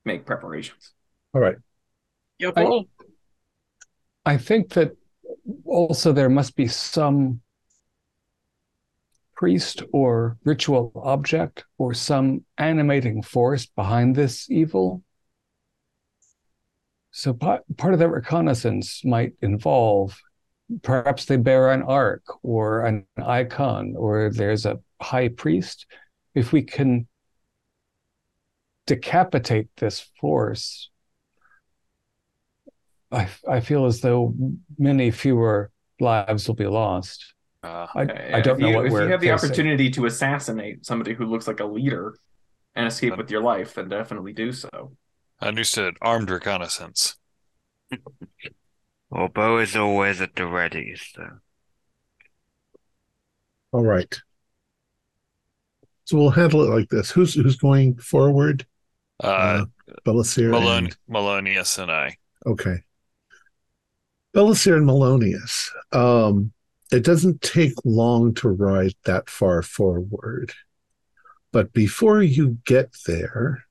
make preparations. All right. Yep. I think that also there must be some priest or ritual object or some animating force behind this evil. So part of that reconnaissance might involve, perhaps they bear an ark or an icon, or there's a high priest. If we can decapitate this force, I feel as though many fewer lives will be lost. I don't know what we're facing. If you have the opportunity to assassinate somebody who looks like a leader and escape with your life, then definitely do so. Understood. Armed reconnaissance. Well, Bo is always at the ready, so. All right. So we'll handle it like this. Who's going forward? Belasir, Malonius and I. Okay. Belasir and Malonius. It doesn't take long to ride that far forward. But before you get there,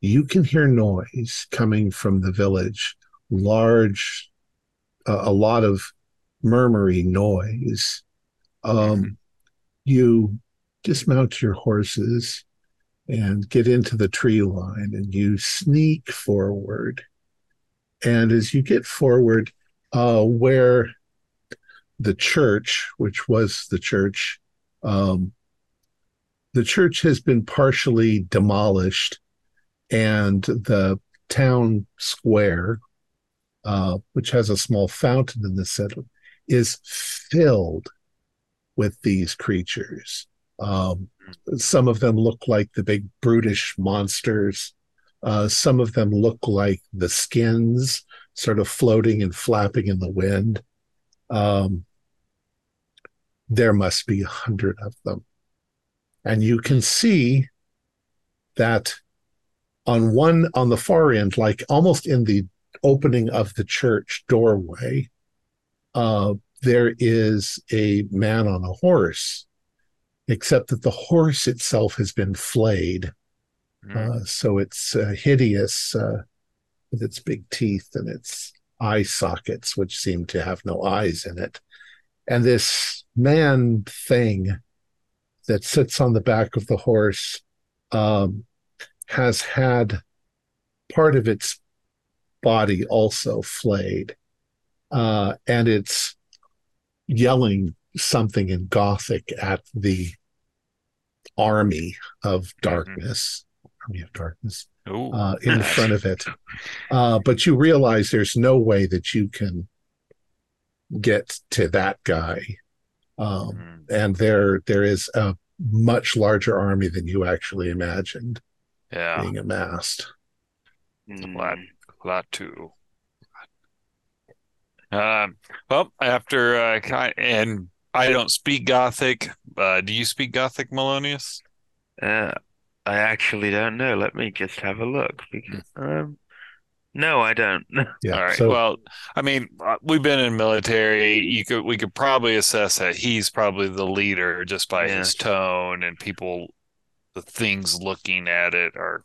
you can hear noise coming from the village. Large, a lot of murmury noise. You dismount your horses and get into the tree line, and you sneak forward. And as you get forward, where the church, which was the church has been partially demolished, and the town square, which has a small fountain in the center, is filled with these creatures. Some of them look like the big brutish monsters. Some of them look like the skins, sort of floating and flapping in the wind. There must be 100 of them. And you can see that on the far end, like almost in the opening of the church doorway, there is a man on a horse, except that the horse itself has been flayed. So it's hideous with its big teeth and its eye sockets, which seem to have no eyes in it. And this man thing that sits on the back of the horse has had part of its body also flayed. And it's yelling something in Gothic at the army of darkness. Army of darkness. In front of it. But you realize there's no way that you can get to that guy. And there is a much larger army than you actually imagined being amassed. Lot two. Well, after and I don't speak Gothic. Do you speak Gothic, Malonius? I actually don't know. Let me just have a look, because No, I don't. Yeah, all right. So, well, I mean, we've been in military. We could probably assess that he's probably the leader just by his tone and people. The things looking at it are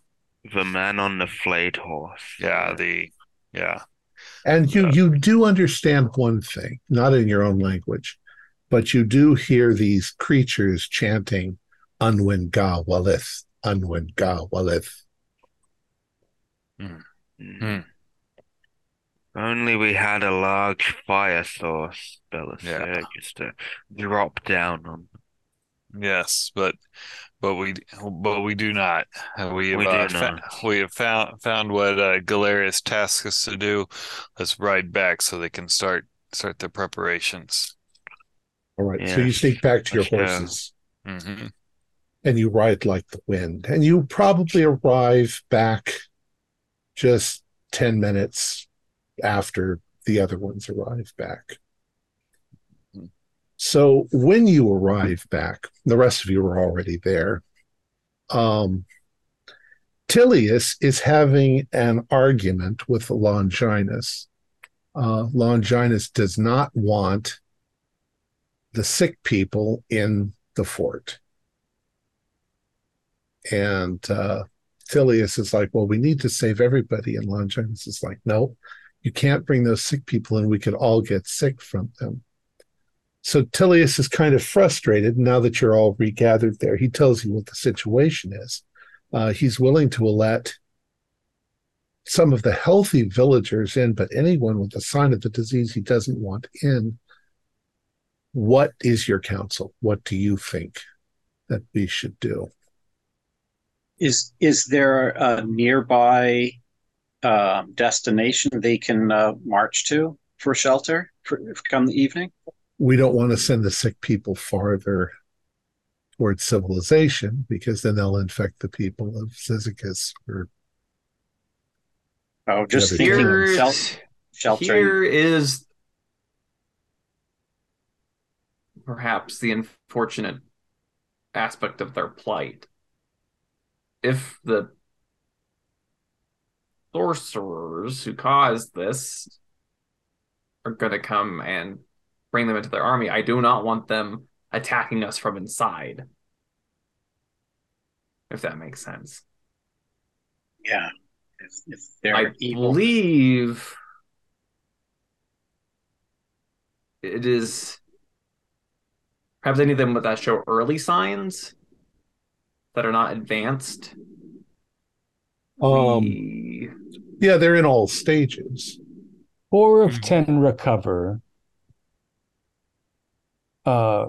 the man on the flayed horse. Yeah, And you do understand one thing, not in your own language, but you do hear these creatures chanting, "Unwin Gawalith, Unwin Gawalith." Mm-hmm. Only we had a large fire source, Belasir, just to drop down on. Yes, but we do not. We have found what Galerius tasked us to do. Let's ride back so they can start their preparations. All right. Yeah. So you sneak back to your horses, mm-hmm. and you ride like the wind, and you probably arrive back just 10 minutes after the other ones arrive back. So when you arrive back, the rest of you are already there. Tillius is having an argument with Longinus. Longinus does not want the sick people in the fort. And Tillius is like, well, we need to save everybody. And Longinus is like, no, you can't bring those sick people in. We could all get sick from them. So Tillius is kind of frustrated now that you're all regathered there. He tells you what the situation is. He's willing to let some of the healthy villagers in, but anyone with a sign of the disease he doesn't want in. What is your counsel? What do you think that we should do? Is there a nearby destination they can march to for shelter come the evening? We don't want to send the sick people farther towards civilization because then they'll infect the people of Sisychus. Here is perhaps the unfortunate aspect of their plight. If the sorcerers who caused this are going to come and bring them into their army, I do not want them attacking us from inside. If that makes sense. Yeah. If they're evil. I believe it is perhaps any of them that show early signs that are not advanced. Yeah, they're in all stages. 4 of 10 recover.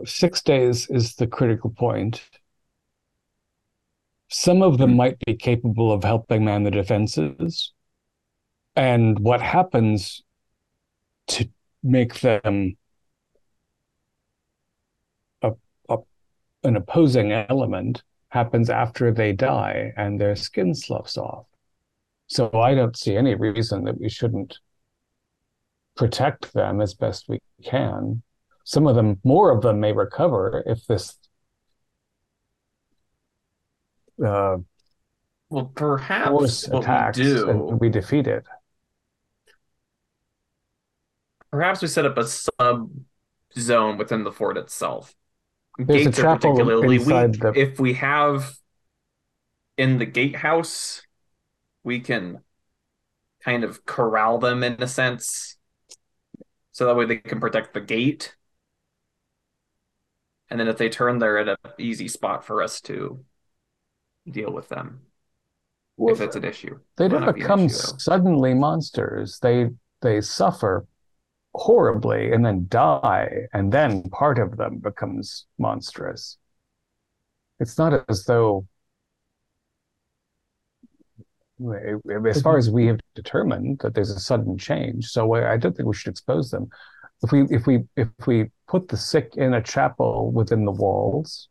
6 days is the critical point. Some of them might be capable of helping man the defenses. And what happens to make them an opposing element happens after they die and their skin sloughs off. So I don't see any reason that we shouldn't protect them as best we can. Some of them, more of them may recover if this... well, perhaps force attacks and we defeat it. Perhaps we set up a sub-zone within the fort itself. There's gates are particularly weak. If we have in the gatehouse, we can kind of corral them in a sense. So that way they can protect the gate. And then if they turn, they're at an easy spot for us to deal with them, well, if it's an issue. They don't become suddenly monsters. They suffer horribly and then die, and then part of them becomes monstrous. It's not as though, as far as we have determined, that there's a sudden change. So I don't think we should expose them. If we put the sick in a chapel within the walls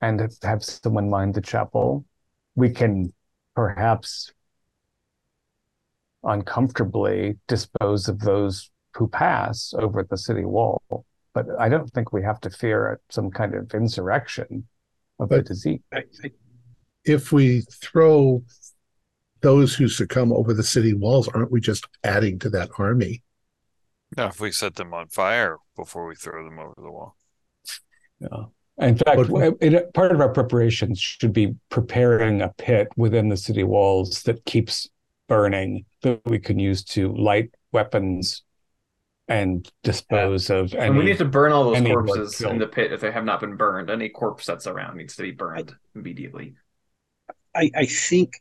and have someone mind the chapel, we can perhaps uncomfortably dispose of those who pass over the city wall. But I don't think we have to fear some kind of insurrection of the disease. If we throw those who succumb over the city walls, aren't we just adding to that army? No, if we set them on fire before we throw them over the wall. Yeah. In fact, part of our preparations should be preparing a pit within the city walls that keeps burning, that we can use to light weapons and dispose of. And we need to burn all those corpses in the pit if they have not been burned. Any corpse that's around needs to be burned immediately. I think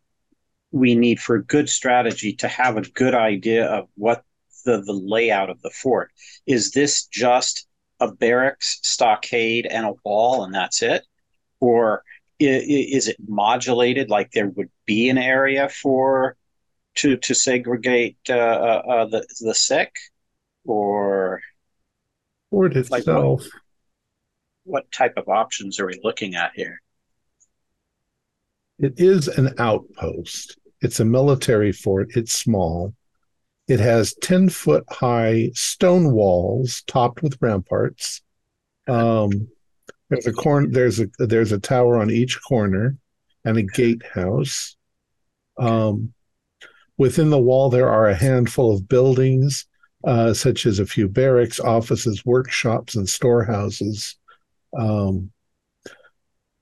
we need, for good strategy, to have a good idea of what the layout of the fort. Is this just a barracks, stockade, and a wall, and that's it? Or is it modulated, like there would be an area to segregate the sick? Or itself. Like what type of options are we looking at here? It is an outpost. It's a military fort. It's small. It has 10-foot high stone walls topped with ramparts. There's a tower on each corner and a gatehouse. Within the wall, there are a handful of buildings, such as a few barracks, offices, workshops, and storehouses.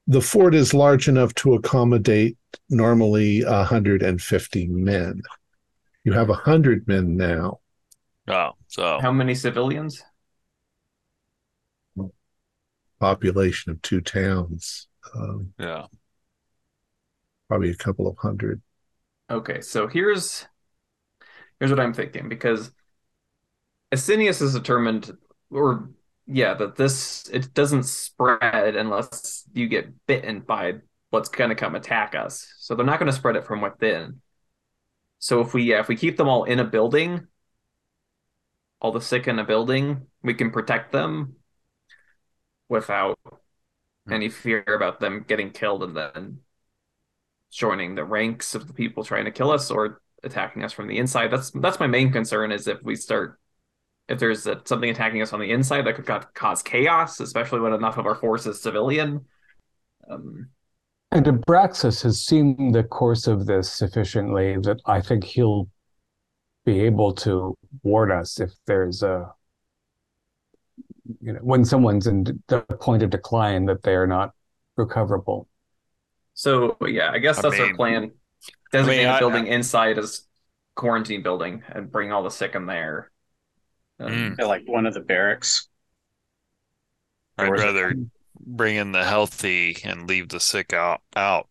The fort is large enough to accommodate normally 150 men. You have 100 men now. Oh, so how many civilians? Population of two towns. Yeah, probably a couple of hundred. Okay, so here's what I'm thinking, because Asinius has determined, that it doesn't spread unless you get bitten by what's going to come attack us. So they're not going to spread it from within. So if we keep them all in a building, all the sick in a building, we can protect them without any fear about them getting killed and then joining the ranks of the people trying to kill us or attacking us from the inside. That's my main concern, is if there's something attacking us on the inside, that could cause chaos, especially when enough of our force is civilian. And Abraxas has seen the course of this sufficiently that I think he'll be able to warn us if there's when someone's in the point of decline that they are not recoverable. So, yeah, I guess that's our plan. Designate a building inside as quarantine building and bring all the sick in there. Like one of the barracks. I'd rather bring in the healthy and leave the sick out.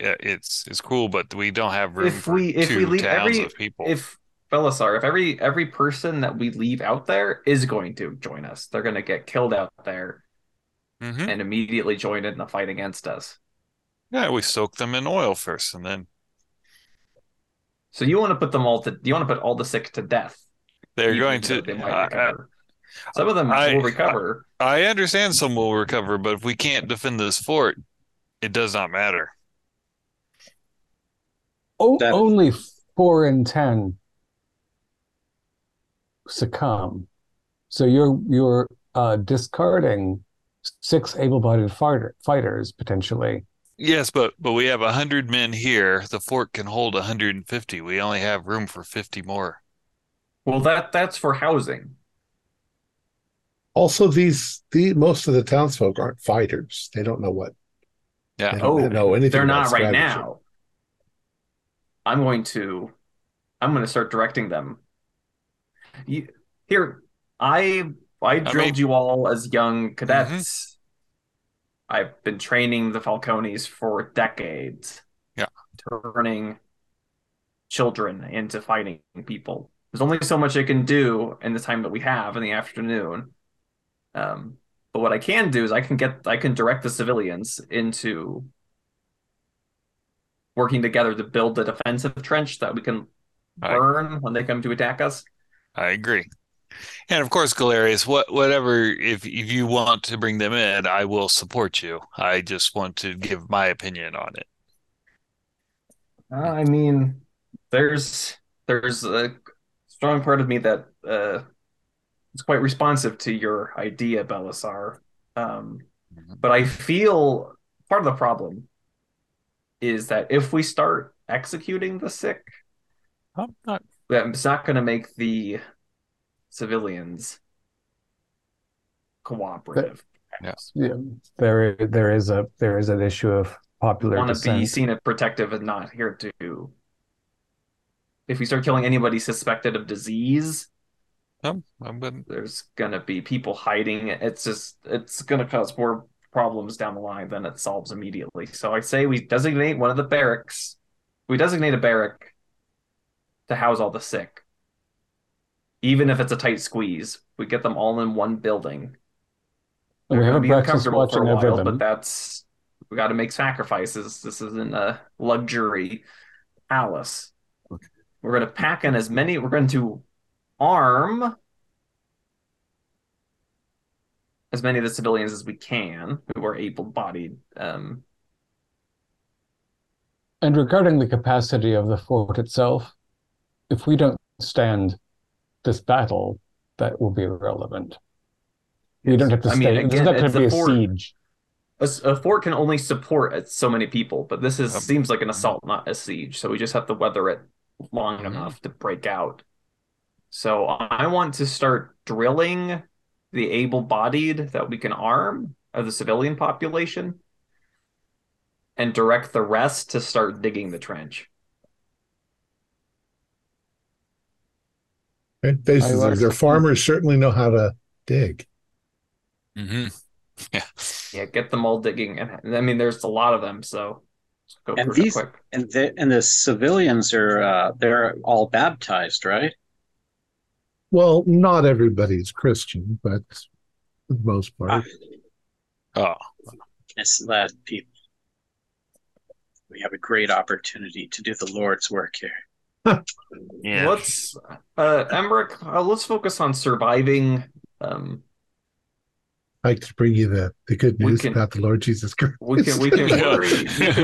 It's cool, but we don't have room for two towns of people. If Belasir, every person that we leave out there is going to join us, they're going to get killed out there and immediately join in the fight against us. Yeah, we soak them in oil first, and then. So you want to put them all to? You want to put all the sick to death? They're going to. They might recover. Some of them will recover. I understand some will recover, but if we can't defend this fort, it does not matter. Only 4 in 10 succumb. So you're discarding 6 able-bodied fighters potentially. Yes, but we have 100 men here. The fort can hold 150. We only have room for 50 more. Well, that's for housing. Also, most of the townsfolk aren't fighters. They don't know what. Yeah. They don't know anything. They're not right now. I'm going to start directing them. I drilled you all as young cadets. Mm-hmm. I've been training the Falcones for decades. Yeah. Turning children into fighting people. There's only so much I can do in the time that we have in the afternoon. But what I can do is I can direct the civilians into working together to build the defensive trench that we can burn when they come to attack us. I agree. And of course, Galerius, if you want to bring them in, I will support you. I just want to give my opinion on it. I mean, there's a strong part of me that, it's quite responsive to your idea, Belasir. But I feel part of the problem is that if we start executing the sick. I'm not... It's not going to make the civilians cooperative. Yeah, there is an issue of popular dissent. Want to be seen as protective and not here to. If we start killing anybody suspected of disease, there's gonna be people hiding. It's gonna cause more problems down the line than it solves immediately. So I say we designate one of the barracks. We designate a barrack to house all the sick. Even if it's a tight squeeze, we get them all in one building. They're going to be uncomfortable for a while, but that's... We got to make sacrifices. This isn't a luxury palace. Okay. We're going to pack in as many... We're going to arm as many of the civilians as we can who are able-bodied. And regarding the capacity of the fort itself, if we don't stand this battle, that will be irrelevant. You don't have to stay. It's not going to be a siege. A fort can only support so many people, but this seems like an assault, not a siege. So we just have to weather it long enough to break out. So I want to start drilling the able-bodied that we can arm of the civilian population and direct the rest to start digging the trench. Their farmers certainly know how to dig. Mm-hmm. Yeah, get them all digging, and I mean, there's a lot of them, so go pretty quick. And the civilians are they're all baptized, right? Well, not everybody's Christian, but for the most part. Misled people. We have a great opportunity to do the Lord's work here. Yeah. Let's, Emmerich, let's focus on surviving. I'd like to bring you the good news about the Lord Jesus Christ. We can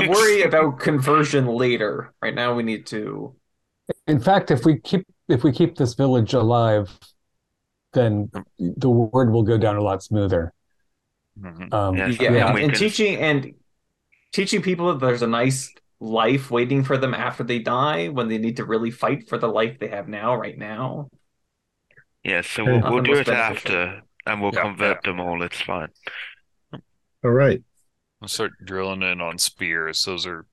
worry about conversion later. Right now, we need to. In fact, if we keep this village alive, then the word will go down a lot smoother. Mm-hmm. Teaching people that there's a nice life waiting for them after they die, when they need to really fight for the life they have now, right now. Yeah, so we'll do it after. And we'll convert them all. It's fine. All right. I'll start drilling in on spears. Those are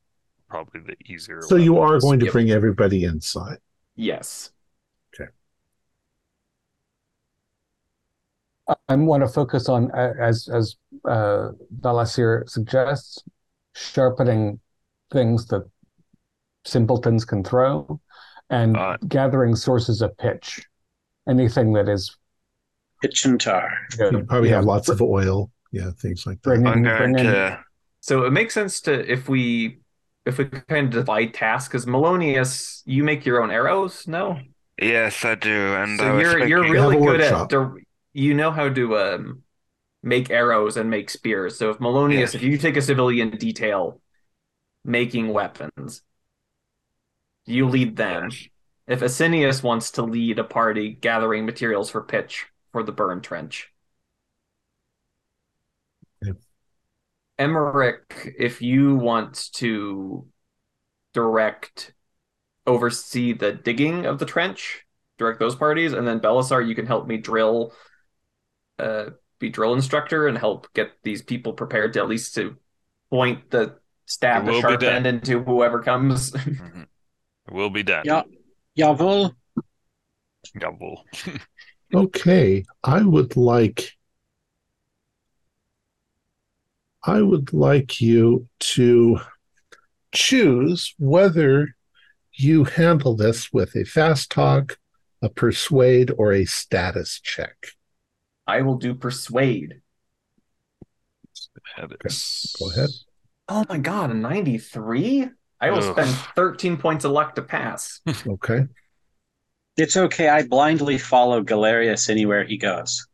probably the easier. So you are going to bring everybody inside. Yes. Okay. I want to focus on, as Belasir suggests, sharpening things that simpletons can throw, and gathering sources of pitch. Anything that is. Pitch and tar. You'll probably have lots of oil, things like that. So it makes sense to if we kind of divide tasks. Because Malonius, you make your own arrows, no? Yes, I do. And so you're really good at you know how to make arrows and make spears. So if Malonius, if you take a civilian detail making weapons, you lead them. If Asinius wants to lead a party gathering materials for pitch. For the burn trench. Yep. Emmerich, if you want to oversee the digging of the trench, direct those parties, and then Belisar, you can help me drill, be drill instructor and help get these people prepared to at least to point the stab, the sharp end into whoever comes. Mm-hmm. It will be done. Yeah. Jawohl. Jawohl. Okay, I would like you to choose whether you handle this with a fast talk, a persuade, or a status check. I will do persuade. Go ahead. Oh my god, a 93? I will spend 13 points of luck to pass. Okay. It's okay. I blindly follow Galerius anywhere he goes.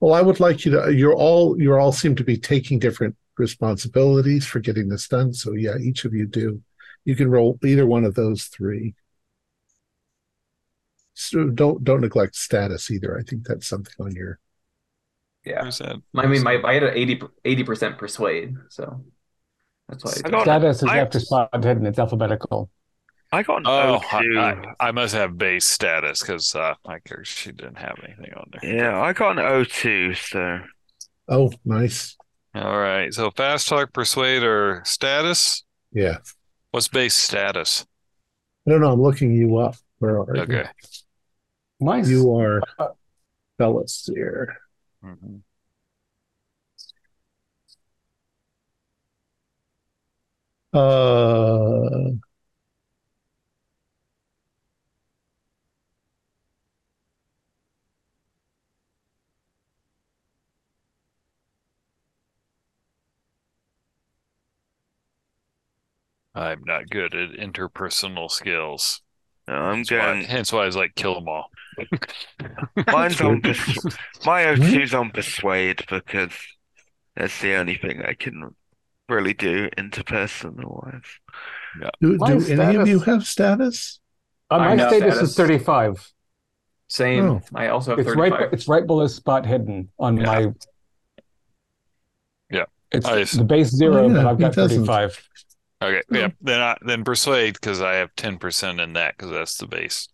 Well, I would like you to. You all seem to be taking different responsibilities for getting this done. So yeah, each of you do. You can roll either one of those three. So don't neglect status either. I think that's something on your. Yeah, percent. I mean, I had an 80% persuade, so that's why. Status is after spot hidden. It's alphabetical. I got an O2. I must have base status because my character she didn't have anything on there. Yeah, I got an O2, so. Oh, nice. All right. So fast talk, persuade, or status? Yeah. What's base status? I don't know. I'm looking you up. Where are you? Okay. Nice. You are Belasir. Mm-hmm. I'm not good at interpersonal skills. No, hence why I was like, kill them all. Mine's on my O2's on persuade because that's the only thing I can really do interpersonal wise. Yeah. Do any of you have status? My status is 35. Same. Oh. I also have 35. It's right below spot hidden on my. Yeah. It's the base 0, but I've got 35. Okay, yeah. Then persuade because I have 10% in that because that's the base.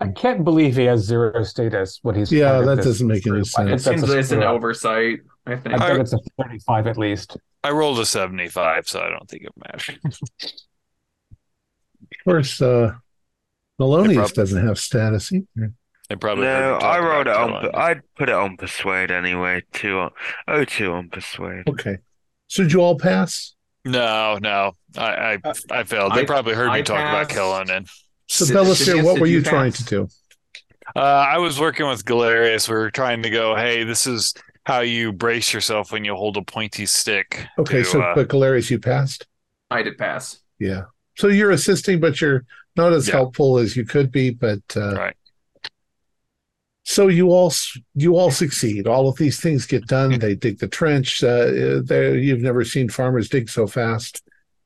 I can't believe he has 0 status. What he's that doesn't make any sense. It seems it's an oversight. I think it's a 35 at least. I rolled a 75, so I don't think it matters. Of course, Malonius doesn't have status either. I rolled it on. I'd put it on persuade anyway. 2 on persuade. Okay, so did you all pass? No, I failed. They probably heard me talk about Kellen. And so, Belasir, what were you trying to do? I was working with Galerius. We were trying to go, hey, this is how you brace yourself when you hold a pointy stick. Okay, but Galerius, you passed? I did pass. Yeah. So you're assisting, but you're not as helpful as you could be. But right. So you all succeed. All of these things get done. They dig the trench. You've never seen farmers dig so fast.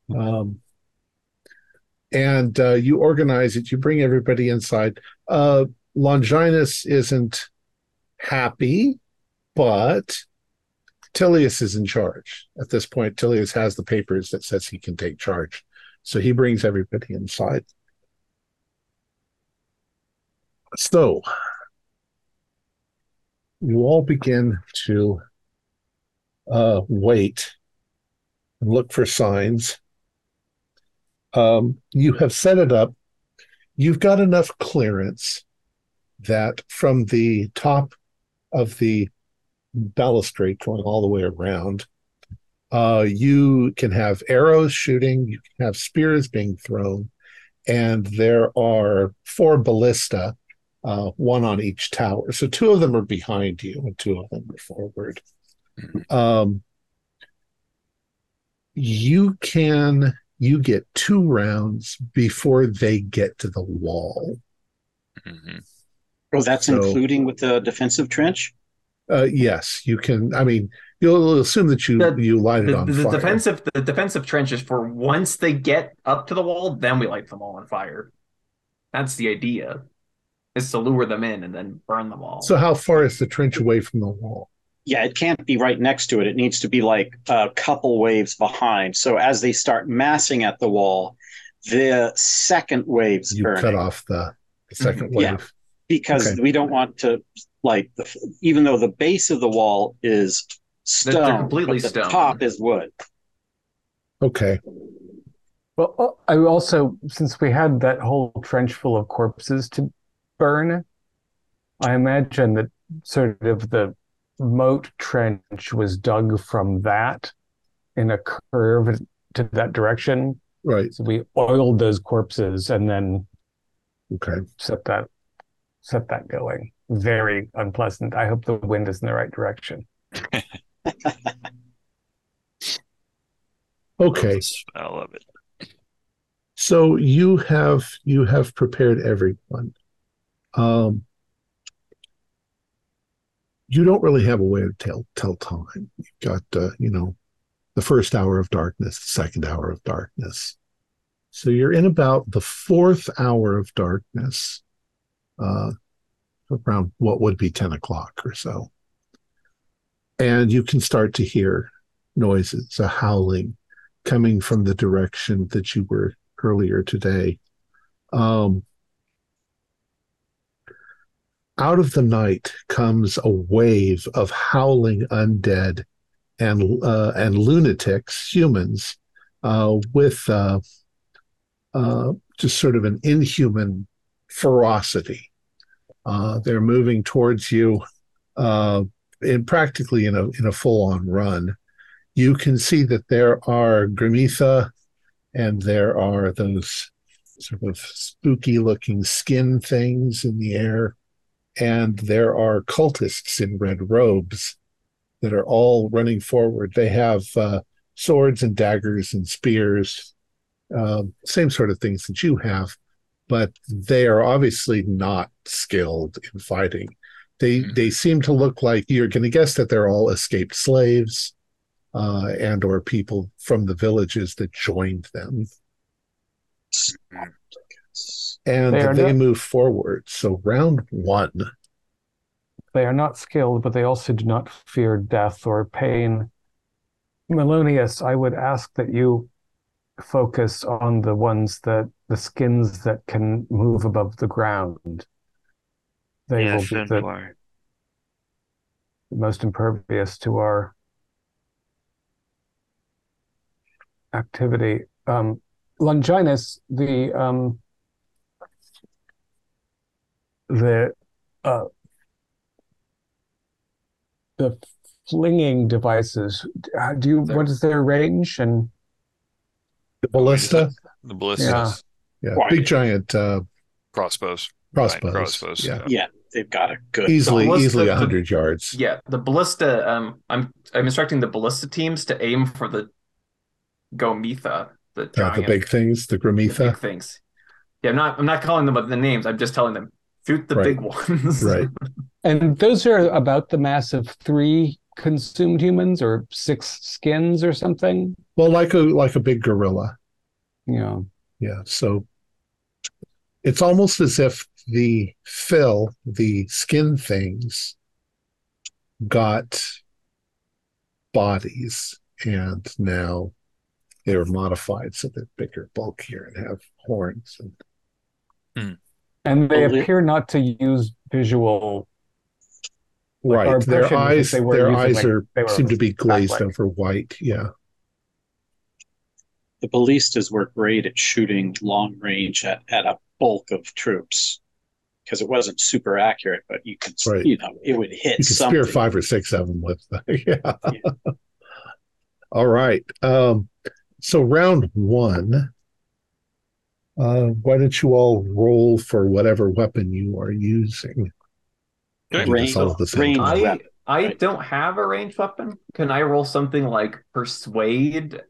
And you organize it. You bring everybody inside. Longinus isn't happy, but Tillius is in charge. At this point, Tillius has the papers that says he can take charge. So he brings everybody inside. So you all begin to wait and look for signs. You have set it up. You've got enough clearance that from the top of the balustrade going all the way around, you can have arrows shooting, you can have spears being thrown, and there are 4 ballista. One on each tower. So 2 of them are behind you and 2 of them are forward. You get 2 rounds before they get to the wall. Mm-hmm. Oh, that's including with the defensive trench? Yes, you can. I mean, you'll assume that you light it on fire. The defensive trench is for once they get up to the wall, then we light them all on fire. That's the idea. Is to lure them in and then burn them all. So how far is the trench away from the wall? Yeah, it can't be right next to it. It needs to be like a couple waves behind. So as they start massing at the wall, the second wave's burning. You cut off the second wave. Yeah, because we don't want to, like, even though the base of the wall is stone, they're completely stone. The top is wood. Okay. Well, I also, since we had that whole trench full of corpses to burn, I imagine that sort of the moat trench was dug from that in a curve to that direction. Right. So we oiled those corpses and then set that going. Very unpleasant. I hope the wind is in the right direction. Okay. I love it. So you have prepared everyone. You don't really have a way to tell time. You've got, the first hour of darkness, the second hour of darkness. So you're in about the 4th hour of darkness, around what would be 10 o'clock or so. And you can start to hear noises, a howling coming from the direction that you were earlier today. Out of the night comes a wave of howling undead and lunatics, humans, with just sort of an inhuman ferocity. They're moving towards you, practically in a full-on run. You can see that there are Gramitha, and there are those sort of spooky-looking skin things in the air. And there are cultists in red robes that are all running forward. They have swords and daggers and spears, same sort of things that you have, but they are obviously not skilled in fighting. They seem to look like, you're going to guess that they're all escaped slaves and or people from the villages that joined them. And they move forward. So round one. They are not skilled, but they also do not fear death or pain. Malonius, I would ask that you focus on the ones that, the skins that can move above the ground. They will be the most impervious to our activity. Longinus, the flinging devices. Do you? What is their range and the ballista? The ballistas, yeah, yeah. Big giant crossbows. Yeah, they've got it good. Easily 100 yards. Yeah, the ballista. I'm instructing the ballista teams to aim for the Gomitha, the big things, the Gramitha, the big things. Yeah, I'm not calling them by the names. I'm just telling them. Shoot the big ones. Right. And those are about the mass of 3 consumed humans or 6 skins or something. Well, like a big gorilla. Yeah. Yeah. So it's almost as if the skin things got bodies and now they're modified so they're bigger, bulkier, and have horns and And they appear not to use visual, like, right? Their eyes seem to be glazed over white. Yeah. The ballistas were great at shooting long range at a bulk of troops because it wasn't super accurate, but you could, it would hit. You could spear 5 or 6 of them with. Yeah. All right. So round one. Why don't you all roll for whatever weapon you are using? I don't have a ranged weapon. Can I roll something like persuade?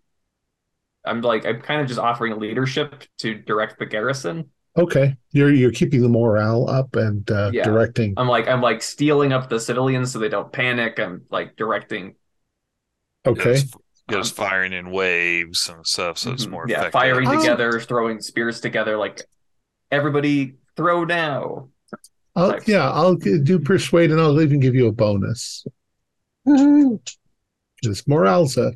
I'm kind of just offering leadership to direct the garrison. Okay, you're keeping the morale up and directing. I'm steeling up the civilians so they don't panic. I'm directing. Okay. Just firing in waves and stuff, so it's more effective. Yeah, firing together, throwing spears together, everybody throw now. I'll do persuade, and I'll even give you a bonus. Just morale's a...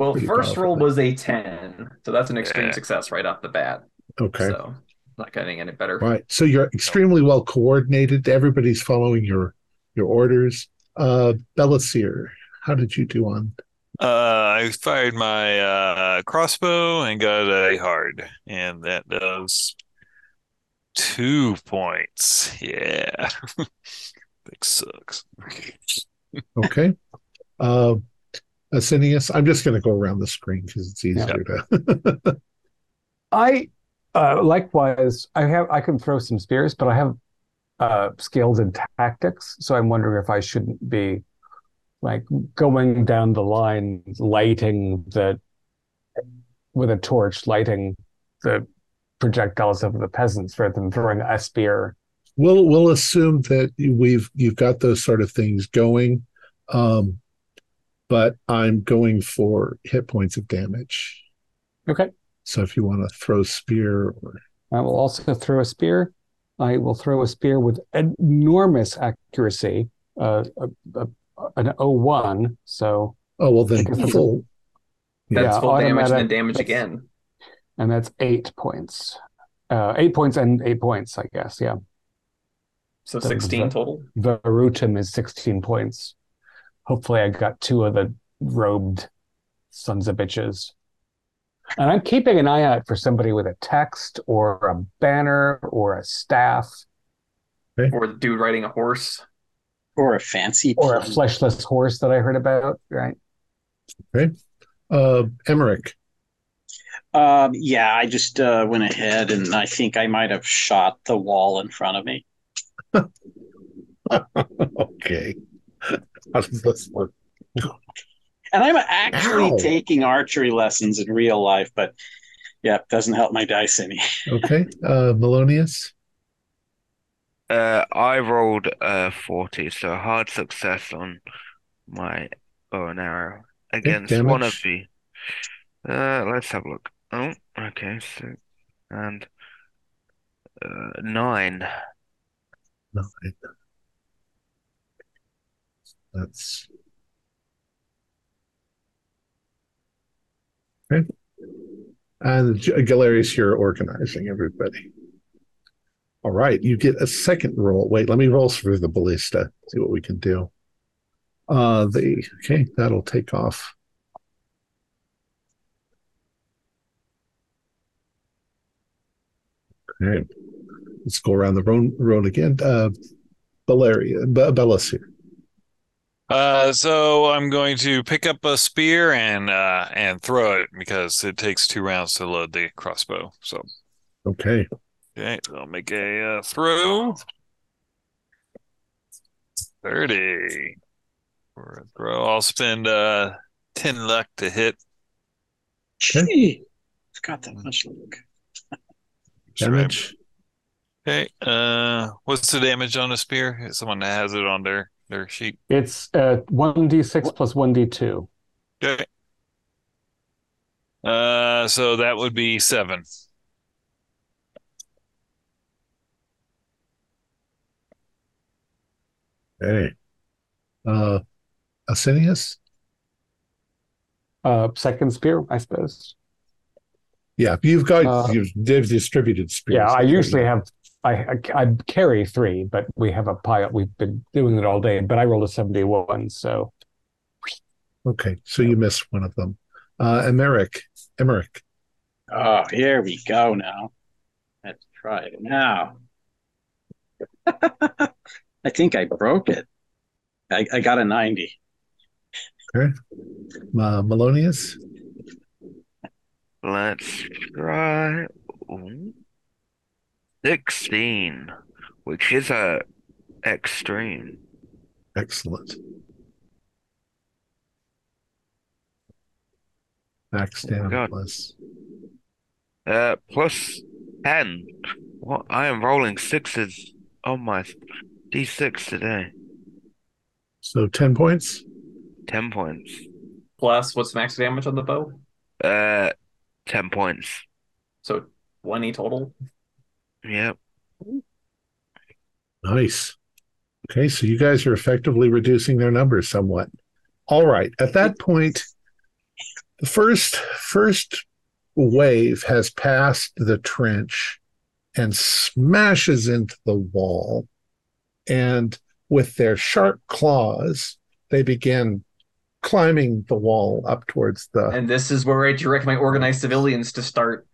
Well, first roll was a 10, so that's an extreme success right off the bat. Okay. So, not getting any better. Right, so you're extremely well coordinated. Everybody's following your orders. Belasir, how did you do on... I fired my crossbow and got a hard, and that does 2 points. Yeah, that sucks. Okay, Asinius, I'm just going to go around the screen because it's easier to. I can throw some spears, but I have skills in tactics, so I'm wondering if I shouldn't be. Going down the line, lighting the projectiles of the peasants rather than throwing a spear. We'll assume that you've got those sort of things going, but I'm going for hit points of damage. Okay. So if you want to throw spear, I will also throw a spear. I will throw a spear with enormous accuracy. An 01, so... Oh, well, then full. That's full damage and then damage again. And that's 8 points. 8 points and 8 points, I guess, yeah. So 16 total? The Verutum is 16 points. Hopefully I got two of the robed sons of bitches. And I'm keeping an eye out for somebody with a text or a banner or a staff. Okay. Or a dude riding a horse. Or a fancy plane. Or a fleshless horse that I heard about, right? Okay. Emmerich. Yeah, I just went ahead and I think I might have shot the wall in front of me. Okay. This one. And I'm actually taking archery lessons in real life, but yeah, it doesn't help my dice any. Okay. Melonius? I rolled 40, so hard success on my bow and arrow against one of the... let's have a look. Oh, okay. So, and 9. 9. That's... Okay. And Galerius, you're organizing everybody. All right, you get a second roll. Wait, let me roll through the ballista, see what we can do. Okay, that'll take off. All right, let's go around the road again. Belasir. So I'm going to pick up a spear and throw it because it takes 2 rounds to load the crossbow. So okay, so I'll make a throw. 30 for a throw. I'll spend 10 luck to hit. Gee, it's got that much luck. Damage. Okay. What's the damage on a spear? Someone has it on their sheet. It's 1d6 plus 1d2. Okay. So that would be 7. Okay. Asinius? Second spear, I suppose. Yeah, you've got you've distributed spears. Yeah, I usually have. I carry 3, but we have a pile. We've been doing it all day, but I rolled a 71. So okay, so you missed one of them. Emmerich. Oh, here we go now. Let's try it now. I think I broke it. I got a 90. Okay, Melonius. Let's try 16, which is a extreme. Excellent. Max down plus. Plus 10. What? I am rolling 6s on my D6 today. So 10 points? 10 points. Plus, what's max damage on the bow? 10 points. So 20 total? Yep. Nice. Okay, so you guys are effectively reducing their numbers somewhat. All right. At that point, the first wave has passed the trench and smashes into the wall. And with their sharp claws, they begin climbing the wall up towards the... And this is where I direct my organized civilians to start.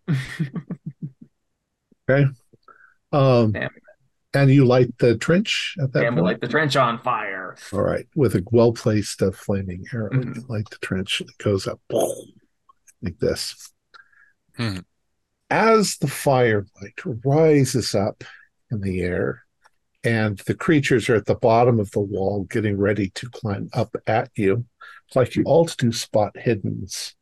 Okay. And you light the trench at that point? We'll light the trench on fire. All right. With a well-placed flaming arrow, you light the trench. It goes up boom, like this. Mm-hmm. As the firelight rises up in the air, and the creatures are at the bottom of the wall getting ready to climb up at you, it's like you all do spot hiddens.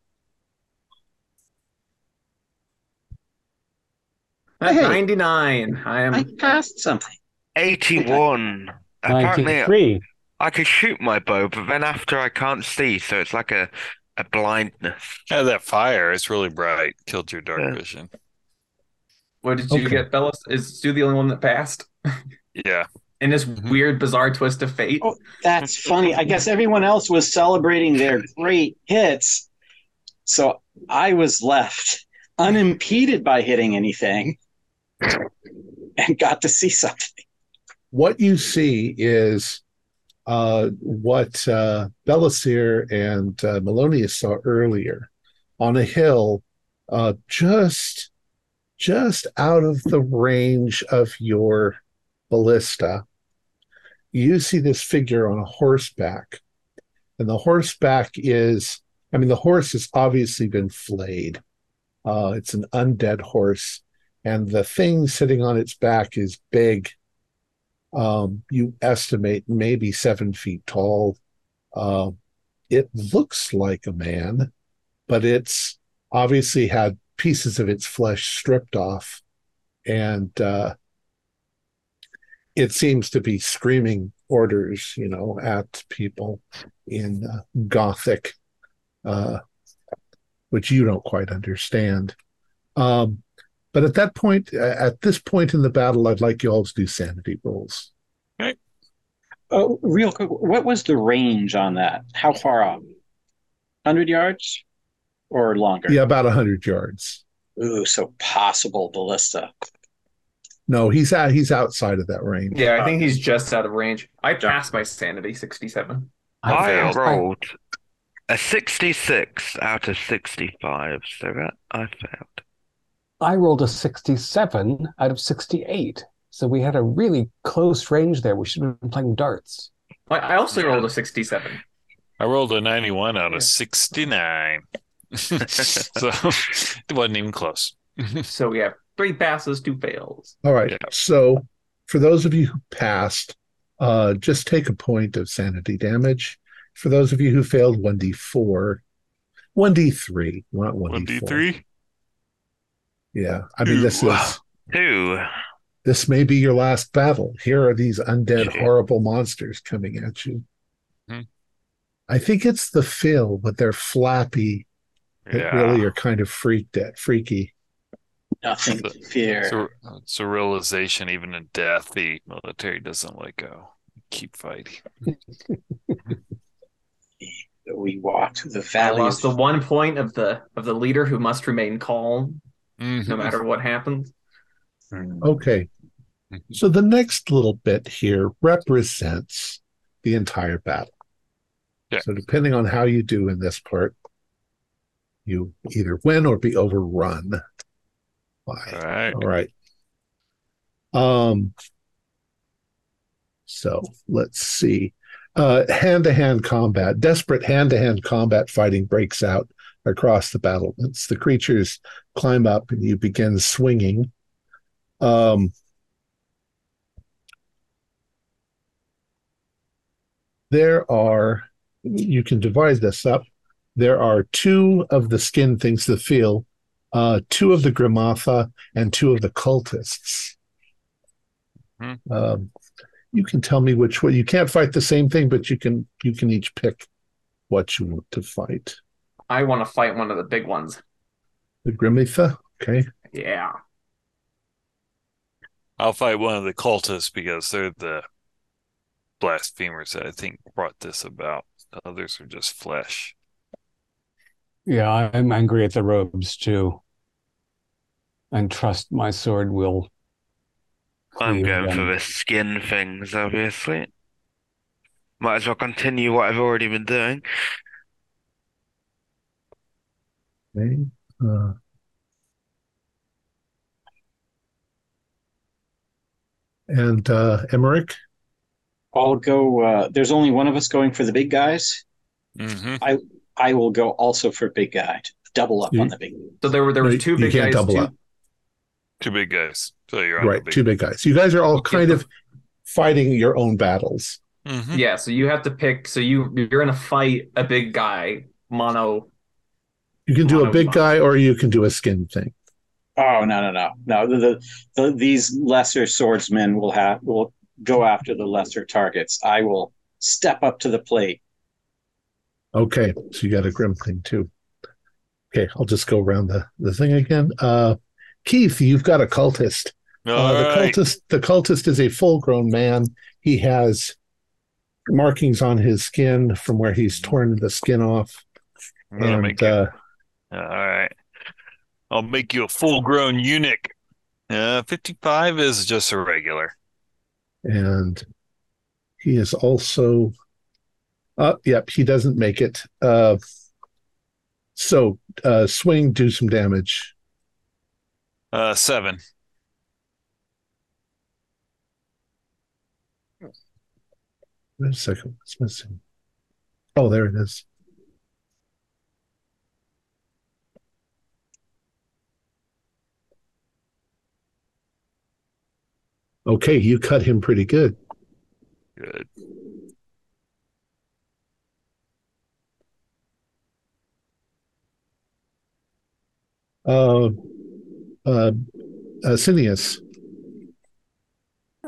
Hey, 99. I passed something. 81. Apparently, I could shoot my bow, but then after I can't see, so it's like a blindness. Oh, that fire! It's really bright. Killed your dark vision. What did you get, Bellas? Is Stu the only one that passed? Yeah. In this weird, bizarre twist of fate. Oh, that's funny. I guess everyone else was celebrating their great hits, so I was left unimpeded by hitting anything. and got to see something. What you see is what Belasir and Malonius saw earlier on a hill just out of the range of your ballista. You see this figure on a horseback, and the horseback is, I mean, the horse has obviously been flayed. It's an undead horse, and the thing sitting on its back is big. You estimate maybe 7 feet tall. It looks like a man, but it's obviously had pieces of its flesh stripped off, and it seems to be screaming orders, you know, at people in Gothic, which you don't quite understand. But at that point, at this point in the battle, I'd like you all to do sanity rolls. Okay. Oh, real quick, what was the range on that? How far off? 100 yards or longer? Yeah, about 100 yards. Ooh, so possible ballista. No, he's outside of that range. Yeah, I think he's just out of range. I passed my sanity, 67. I rolled a 66 out of 65, so that I failed. I rolled a 67 out of 68, so we had a really close range there. We should have been playing darts. I also rolled a 67. I rolled a 91 out of 69, so it wasn't even close. So we have 3 passes, 2 fails. All right, so for those of you who passed, just take a point of sanity damage. For those of you who failed, 1d4. 1d3, not 1d4. 1d3? Yeah, I mean, this is... This may be your last battle. Here are these undead, horrible monsters coming at you. Mm-hmm. I think it's the Phil, but they're flappy. That really are kind of freaky. Nothing to fear. It's a realization, even in death, the military doesn't let go. Keep fighting. We walk to the valley. I lost the one point of the leader who must remain calm. Mm-hmm. No matter what happens. Okay. So the next little bit here represents the entire battle. Yeah. So depending on how you do in this part, you either win or be overrun. All right. So let's see. Hand-to-hand combat. Desperate hand-to-hand combat fighting breaks out across the battlements. The creatures climb up and you begin swinging. You can divide this up. There are 2 of the skin things, the feel, 2 of the Gramitha, and 2 of the cultists. Mm-hmm. You can tell me which one. You can't fight the same thing, but you can each pick what you want to fight. I want to fight one of the big ones. The Gramitha? Okay. Yeah. I'll fight one of the cultists because they're the blasphemers that I think brought this about. The others are just flesh. Yeah, I'm angry at the robes too. And trust my sword will... I'm going for the skin things, obviously. Might as well continue what I've already been doing. Okay. And Emmerich? I'll go, there's only one of us going for the big guys. Mm-hmm. I will go also for big guy. Double up on the big guy. So there were 2 big guys. You can't double up. 2 big guys. So you're on right, 2 big guys. You guys are all kind of fighting your own battles. Mm-hmm. Yeah, so you have to pick, so you're going to fight a big guy, mono. You can do a big guy, or you can do a skin thing. Oh no! These lesser swordsmen will go after the lesser targets. I will step up to the plate. Okay, so you got a Grimling too. Okay, I'll just go around the thing again. Keith, you've got a cultist. The cultist is a full-grown man. He has markings on his skin from where he's torn the skin off, and all right, I'll make you a full-grown eunuch. 55 is just a regular. And he is also... yep, he doesn't make it. So swing, do some damage. 7. Wait a second, what's missing? Oh, there it is. Okay, you cut him pretty good. Good. Cineas.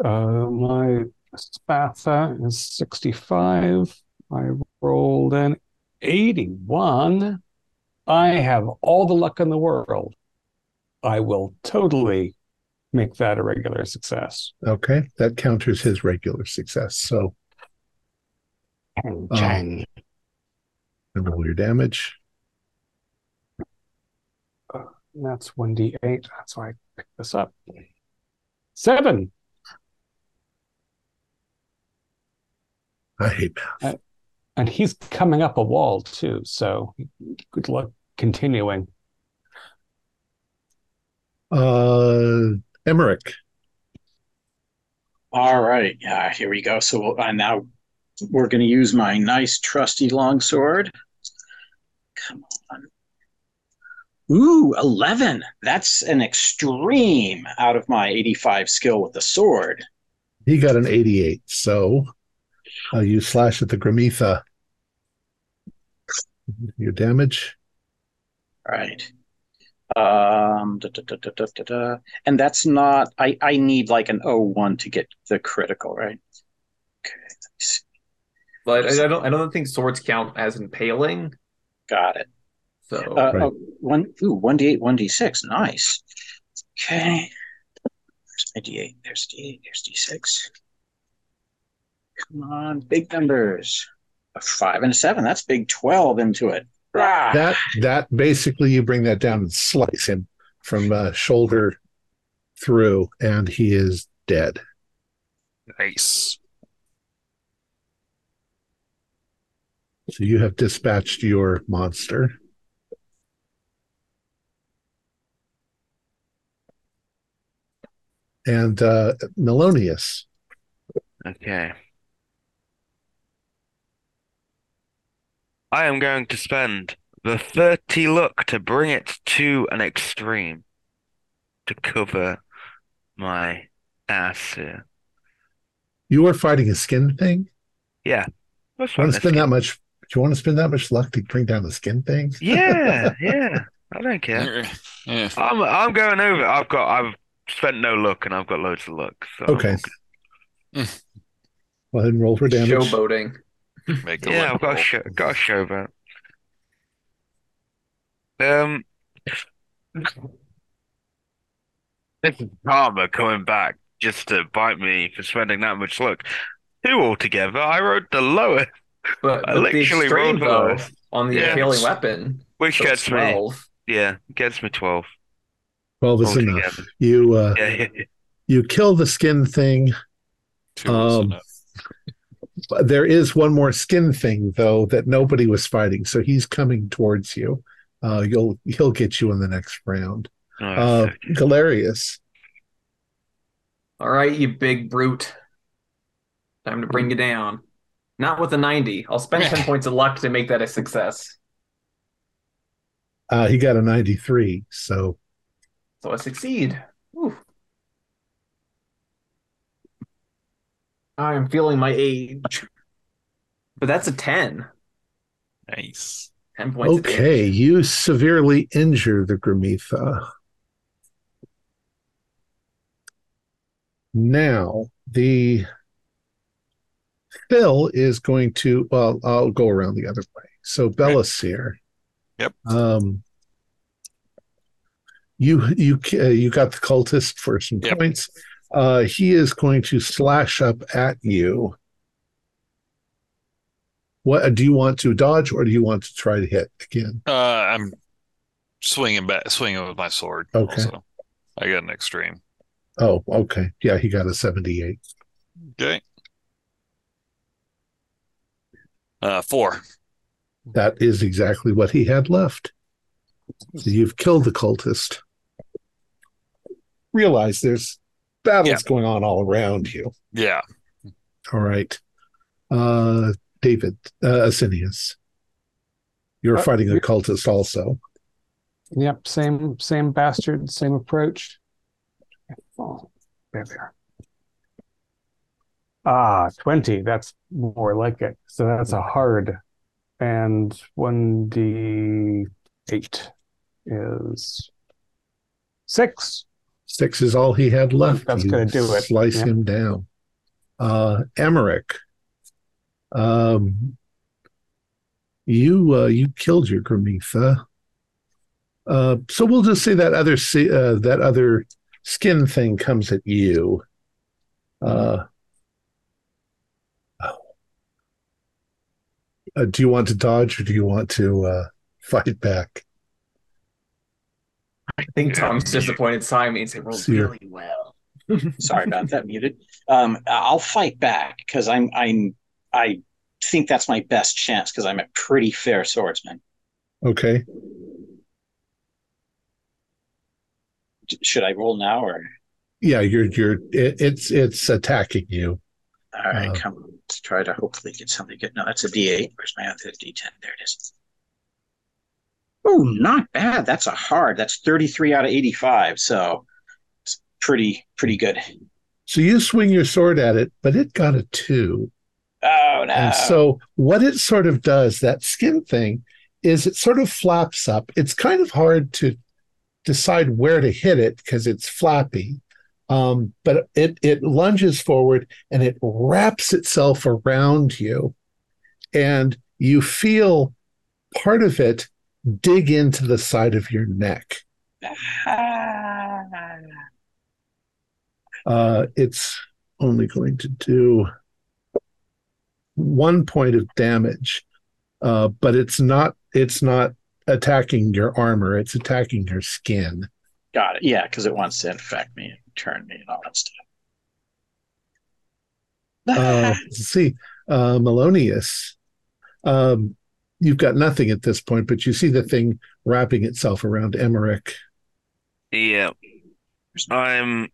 My Spatha is 65. I rolled an 81. I have all the luck in the world. I will totally make that a regular success. Okay, that counters his regular success. So, and roll your damage. That's 1d8. That's why I picked this up. 7. I hate math. And he's coming up a wall, too. So good luck continuing. Emmerich. All right. Yeah, here we go. So now we're going to use my nice, trusty longsword. Come on. Ooh, 11. That's an extreme out of my 85 skill with the sword. He got an 88, so you slash at the Gramitha. Your damage. All right. And that's not... I need like an 01 to get the critical, right? Okay, let me see. But I don't think swords count as impaling. Got it. So, right. 1d8, 1d6, nice. Okay. There's a d8, there's a d8, there's d6. Come on, big numbers. A 5 and a 7, that's big 12 into it. Ah! That basically you bring that down and slice him from shoulder through, and he is dead. Nice. So you have dispatched your monster. And Melonius. Okay. I am going to spend the 30 luck to bring it to an extreme to cover my ass here. You are fighting a skin thing? Yeah. Do you want to spend that much? Do you want to spend that much luck to bring down the skin thing? Yeah, yeah. I don't care. Yeah. I'm going over. I've spent no luck, and I've got loads of luck. So okay. Go ahead and roll for damage. Showboating. Yeah, I've got a showboat. This is karma coming back just to bite me for spending that much luck. 2 altogether. I rolled the lowest. But I literally rolled both on the appealing weapon, which so gets 12. Me. Yeah, gets me 12. 12 is enough. You you kill the skin thing. 2 is enough. There is one more skin thing though that nobody was fighting, so he's coming towards you. He'll get you in the next round. Oh, Galerius. All right, you big brute. Time to bring you down. Not with a 90. I'll spend 10 points of luck to make that a success. He got a 93, so. So I succeed. Woo. I'm feeling my age. But that's a 10. Nice. 10 points. Okay, you severely injure the Gramitha. Now, Phil is going to... Well, I'll go around the other way. So Belasir. Yep. You got the cultist for some points. He is going to slash up at you. What do you want to dodge, or do you want to try to hit again? I'm swinging with my sword. Okay, also. I got an extreme. Oh, okay. Yeah, he got a 78. Okay. 4. That is exactly what he had left. So you've killed the cultist. Realize there's battles going on all around you. Yeah. All right. David, Asinius, you're fighting a cultist also. Yep, same bastard, same approach. Oh, there they are. Ah, 20. That's more like it. So that's a hard. And 1d8 is 6. 6 is all he had left. That's going to do it. Slice him down. Emmerich, you killed your Gramitha. So we'll just say that other skin thing comes at you. Do you want to dodge or do you want to fight back? I think Tom's disappointed Simon means they rolled really well. Sorry about that. Muted. I'll fight back because I think that's my best chance because I'm a pretty fair swordsman. Okay. Should I roll now or? Yeah, it's attacking you. All right, come on. Let's try to hopefully get something good. No, that's a D8. Where's my other D10? There it is. Oh, not bad. That's a hard. That's 33 out of 85. So it's pretty good. So you swing your sword at it, but it got a 2. Oh, no. And so what it sort of does, that skin thing, is it sort of flaps up. It's kind of hard to decide where to hit it because it's flappy. But it lunges forward and it wraps itself around you. And you feel part of it dig into the side of your neck. It's only going to do 1 point of damage, but it's not attacking your armor. It's attacking your skin. Got it. Yeah, because it wants to infect me and turn me and all that stuff. Let's see, Malonius, you've got nothing at this point, but you see the thing wrapping itself around Emmerich. Yeah, I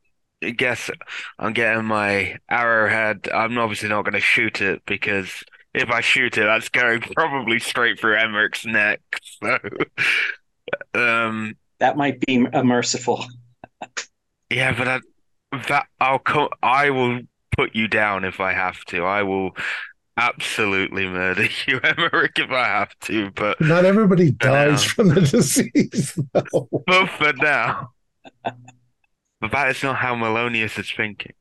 guess I'm getting my arrowhead. I'm obviously not going to shoot it because if I shoot it, that's going probably straight through Emmerich's neck. So, that might be merciful. Yeah, but I will put you down if I have to. I will absolutely murder you, Emmerich, if I have to. But not everybody dies from the disease, though. But for now. But that is not how Malonius is thinking.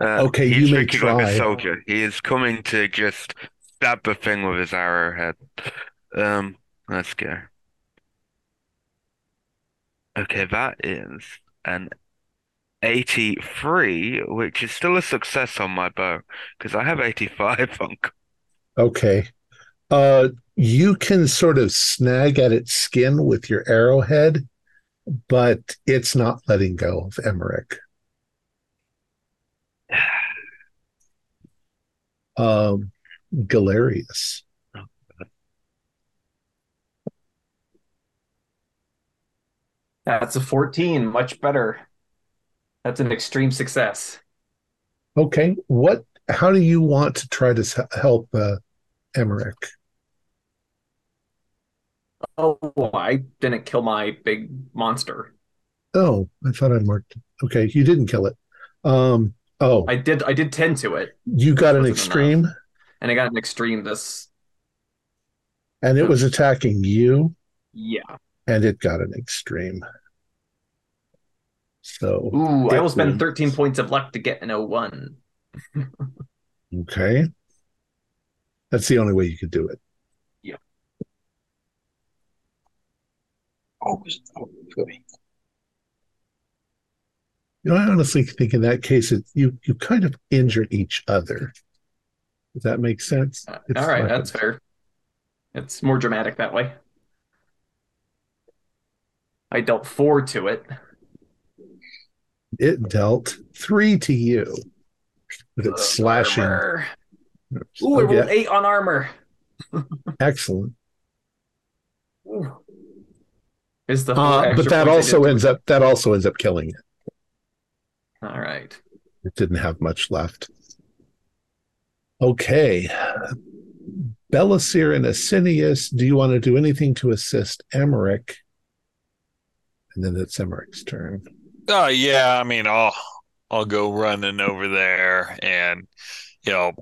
Okay, he's thinking like a soldier. He is coming to just stab the thing with his arrowhead. Let's go. Okay, that is an 83, which is still a success on my bow, because I have 85 on. Okay. You can sort of snag at its skin with your arrowhead, but it's not letting go of Emmerich. Galerius. That's a 14, much better. That's an extreme success. Okay, how do you want to try to help Emmerich? Oh, I didn't kill my big monster. Oh, I thought I marked it. Okay, you didn't kill it. I did tend to it. You got an extreme? Enough. And I got an extreme this. And it was attacking you? Yeah. And it got an extreme. So I will spend 13 points of luck to get an 01. Okay. That's the only way you could do it. Yeah. You know, I honestly think in that case, you kind of injure each other. Does that make sense? All right, that's fair. It's more dramatic that way. I dealt 4 to it. It dealt 3 to you. With its slashing. Armor. Ooh, it rolled 8 on armor. Excellent. Ooh. Is the but that also ends up killing it. All right. It didn't have much left. Okay. Belasir and Asinius, do you want to do anything to assist Emmerich? And then it's Emmerich's turn. Oh yeah, I mean I'll go running over there, and you know,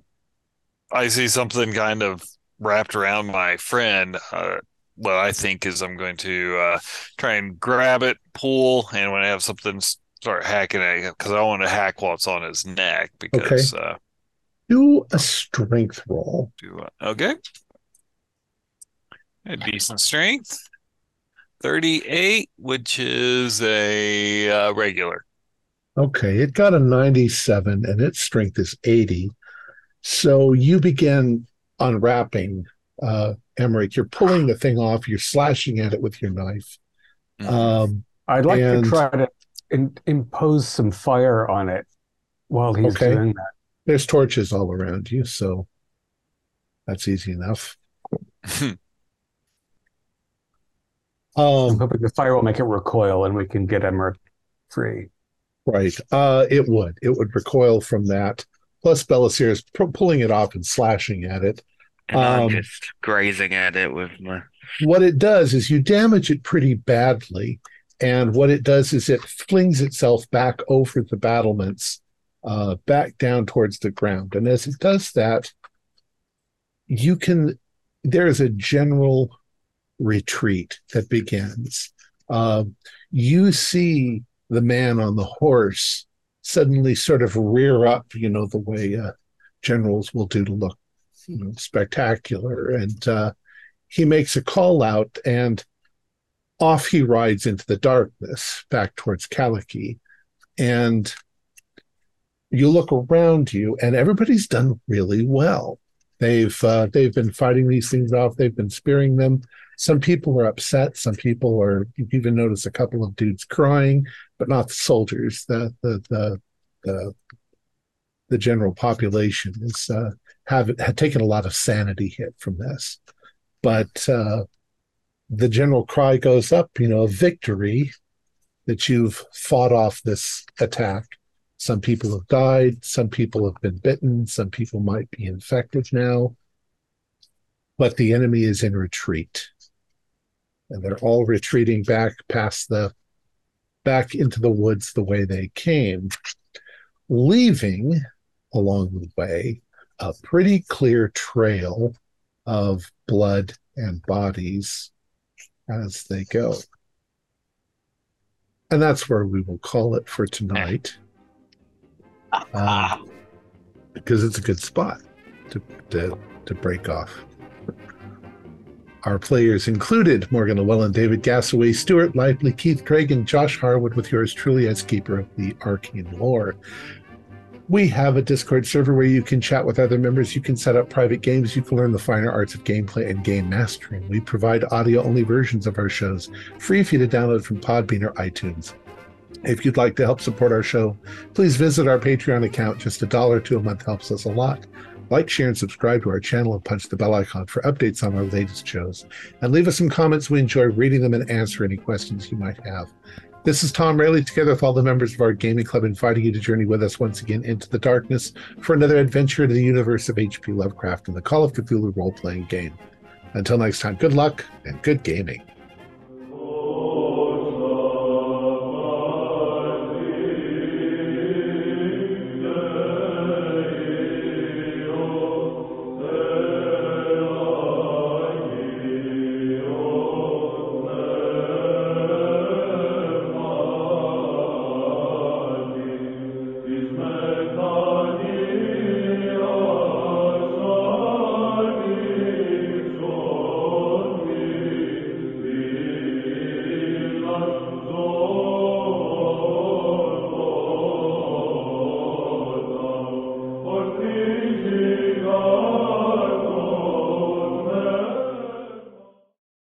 I see something kind of wrapped around my friend. What I think is I'm going to try and grab it, pull, and when I have something, start hacking it, because I want to hack what's on his neck. Because okay. Do a strength roll. Okay. A decent strength. 38, which is a regular. Okay, it got a 97, and its strength is 80. So you begin unwrapping Emmerich. You're pulling the thing off. You're slashing at it with your knife. I'd like to try to impose some fire on it while he's doing that. There's torches all around you, so that's easy enough. I'm hoping the fire will make it recoil and we can get Emmerich free. Right. It would recoil from that. Plus, Belisir is pulling it off and slashing at it. And I'm just grazing at it with my... What it does is you damage it pretty badly. And what it does is it flings itself back over the battlements, back down towards the ground. And as it does that, there is a general retreat that begins. You see the man on the horse suddenly sort of rear up, you know, the way generals will do to look, you know, spectacular. And he makes a call out, and off he rides into the darkness back towards Caliki. And you look around you, and everybody's done really well. They've been fighting these things off. They've been spearing them. Some people are upset. Some people are. You even notice a couple of dudes crying, but not the soldiers. The general population is had taken a lot of sanity hit from this. But the general cry goes up. You know, a victory that you've fought off this attack. Some people have died. Some people have been bitten. Some people might be infected now. But the enemy is in retreat. And they're all retreating back into the woods the way they came, leaving along the way a pretty clear trail of blood and bodies as they go. And that's where we will call it for tonight. Because it's a good spot to break off. Our players included Morgan Llewellyn, David Gasaway, Stuart Lively, Keith Craig, and Josh Harwood, with yours truly as Keeper of the Arcane Lore. We have a Discord server where you can chat with other members, you can set up private games, you can learn the finer arts of gameplay and game mastering. We provide audio-only versions of our shows, free for you to download from Podbean or iTunes. If you'd like to help support our show, please visit our Patreon account. Just $1 or $2 a month helps us a lot. Like, share, and subscribe to our channel, and punch the bell icon for updates on our latest shows. And leave us some comments. We enjoy reading them and answer any questions you might have. This is Tom Reilly, together with all the members of our gaming club, inviting you to journey with us once again into the darkness for another adventure into the universe of H.P. Lovecraft and the Call of Cthulhu role-playing game. Until next time, good luck and good gaming.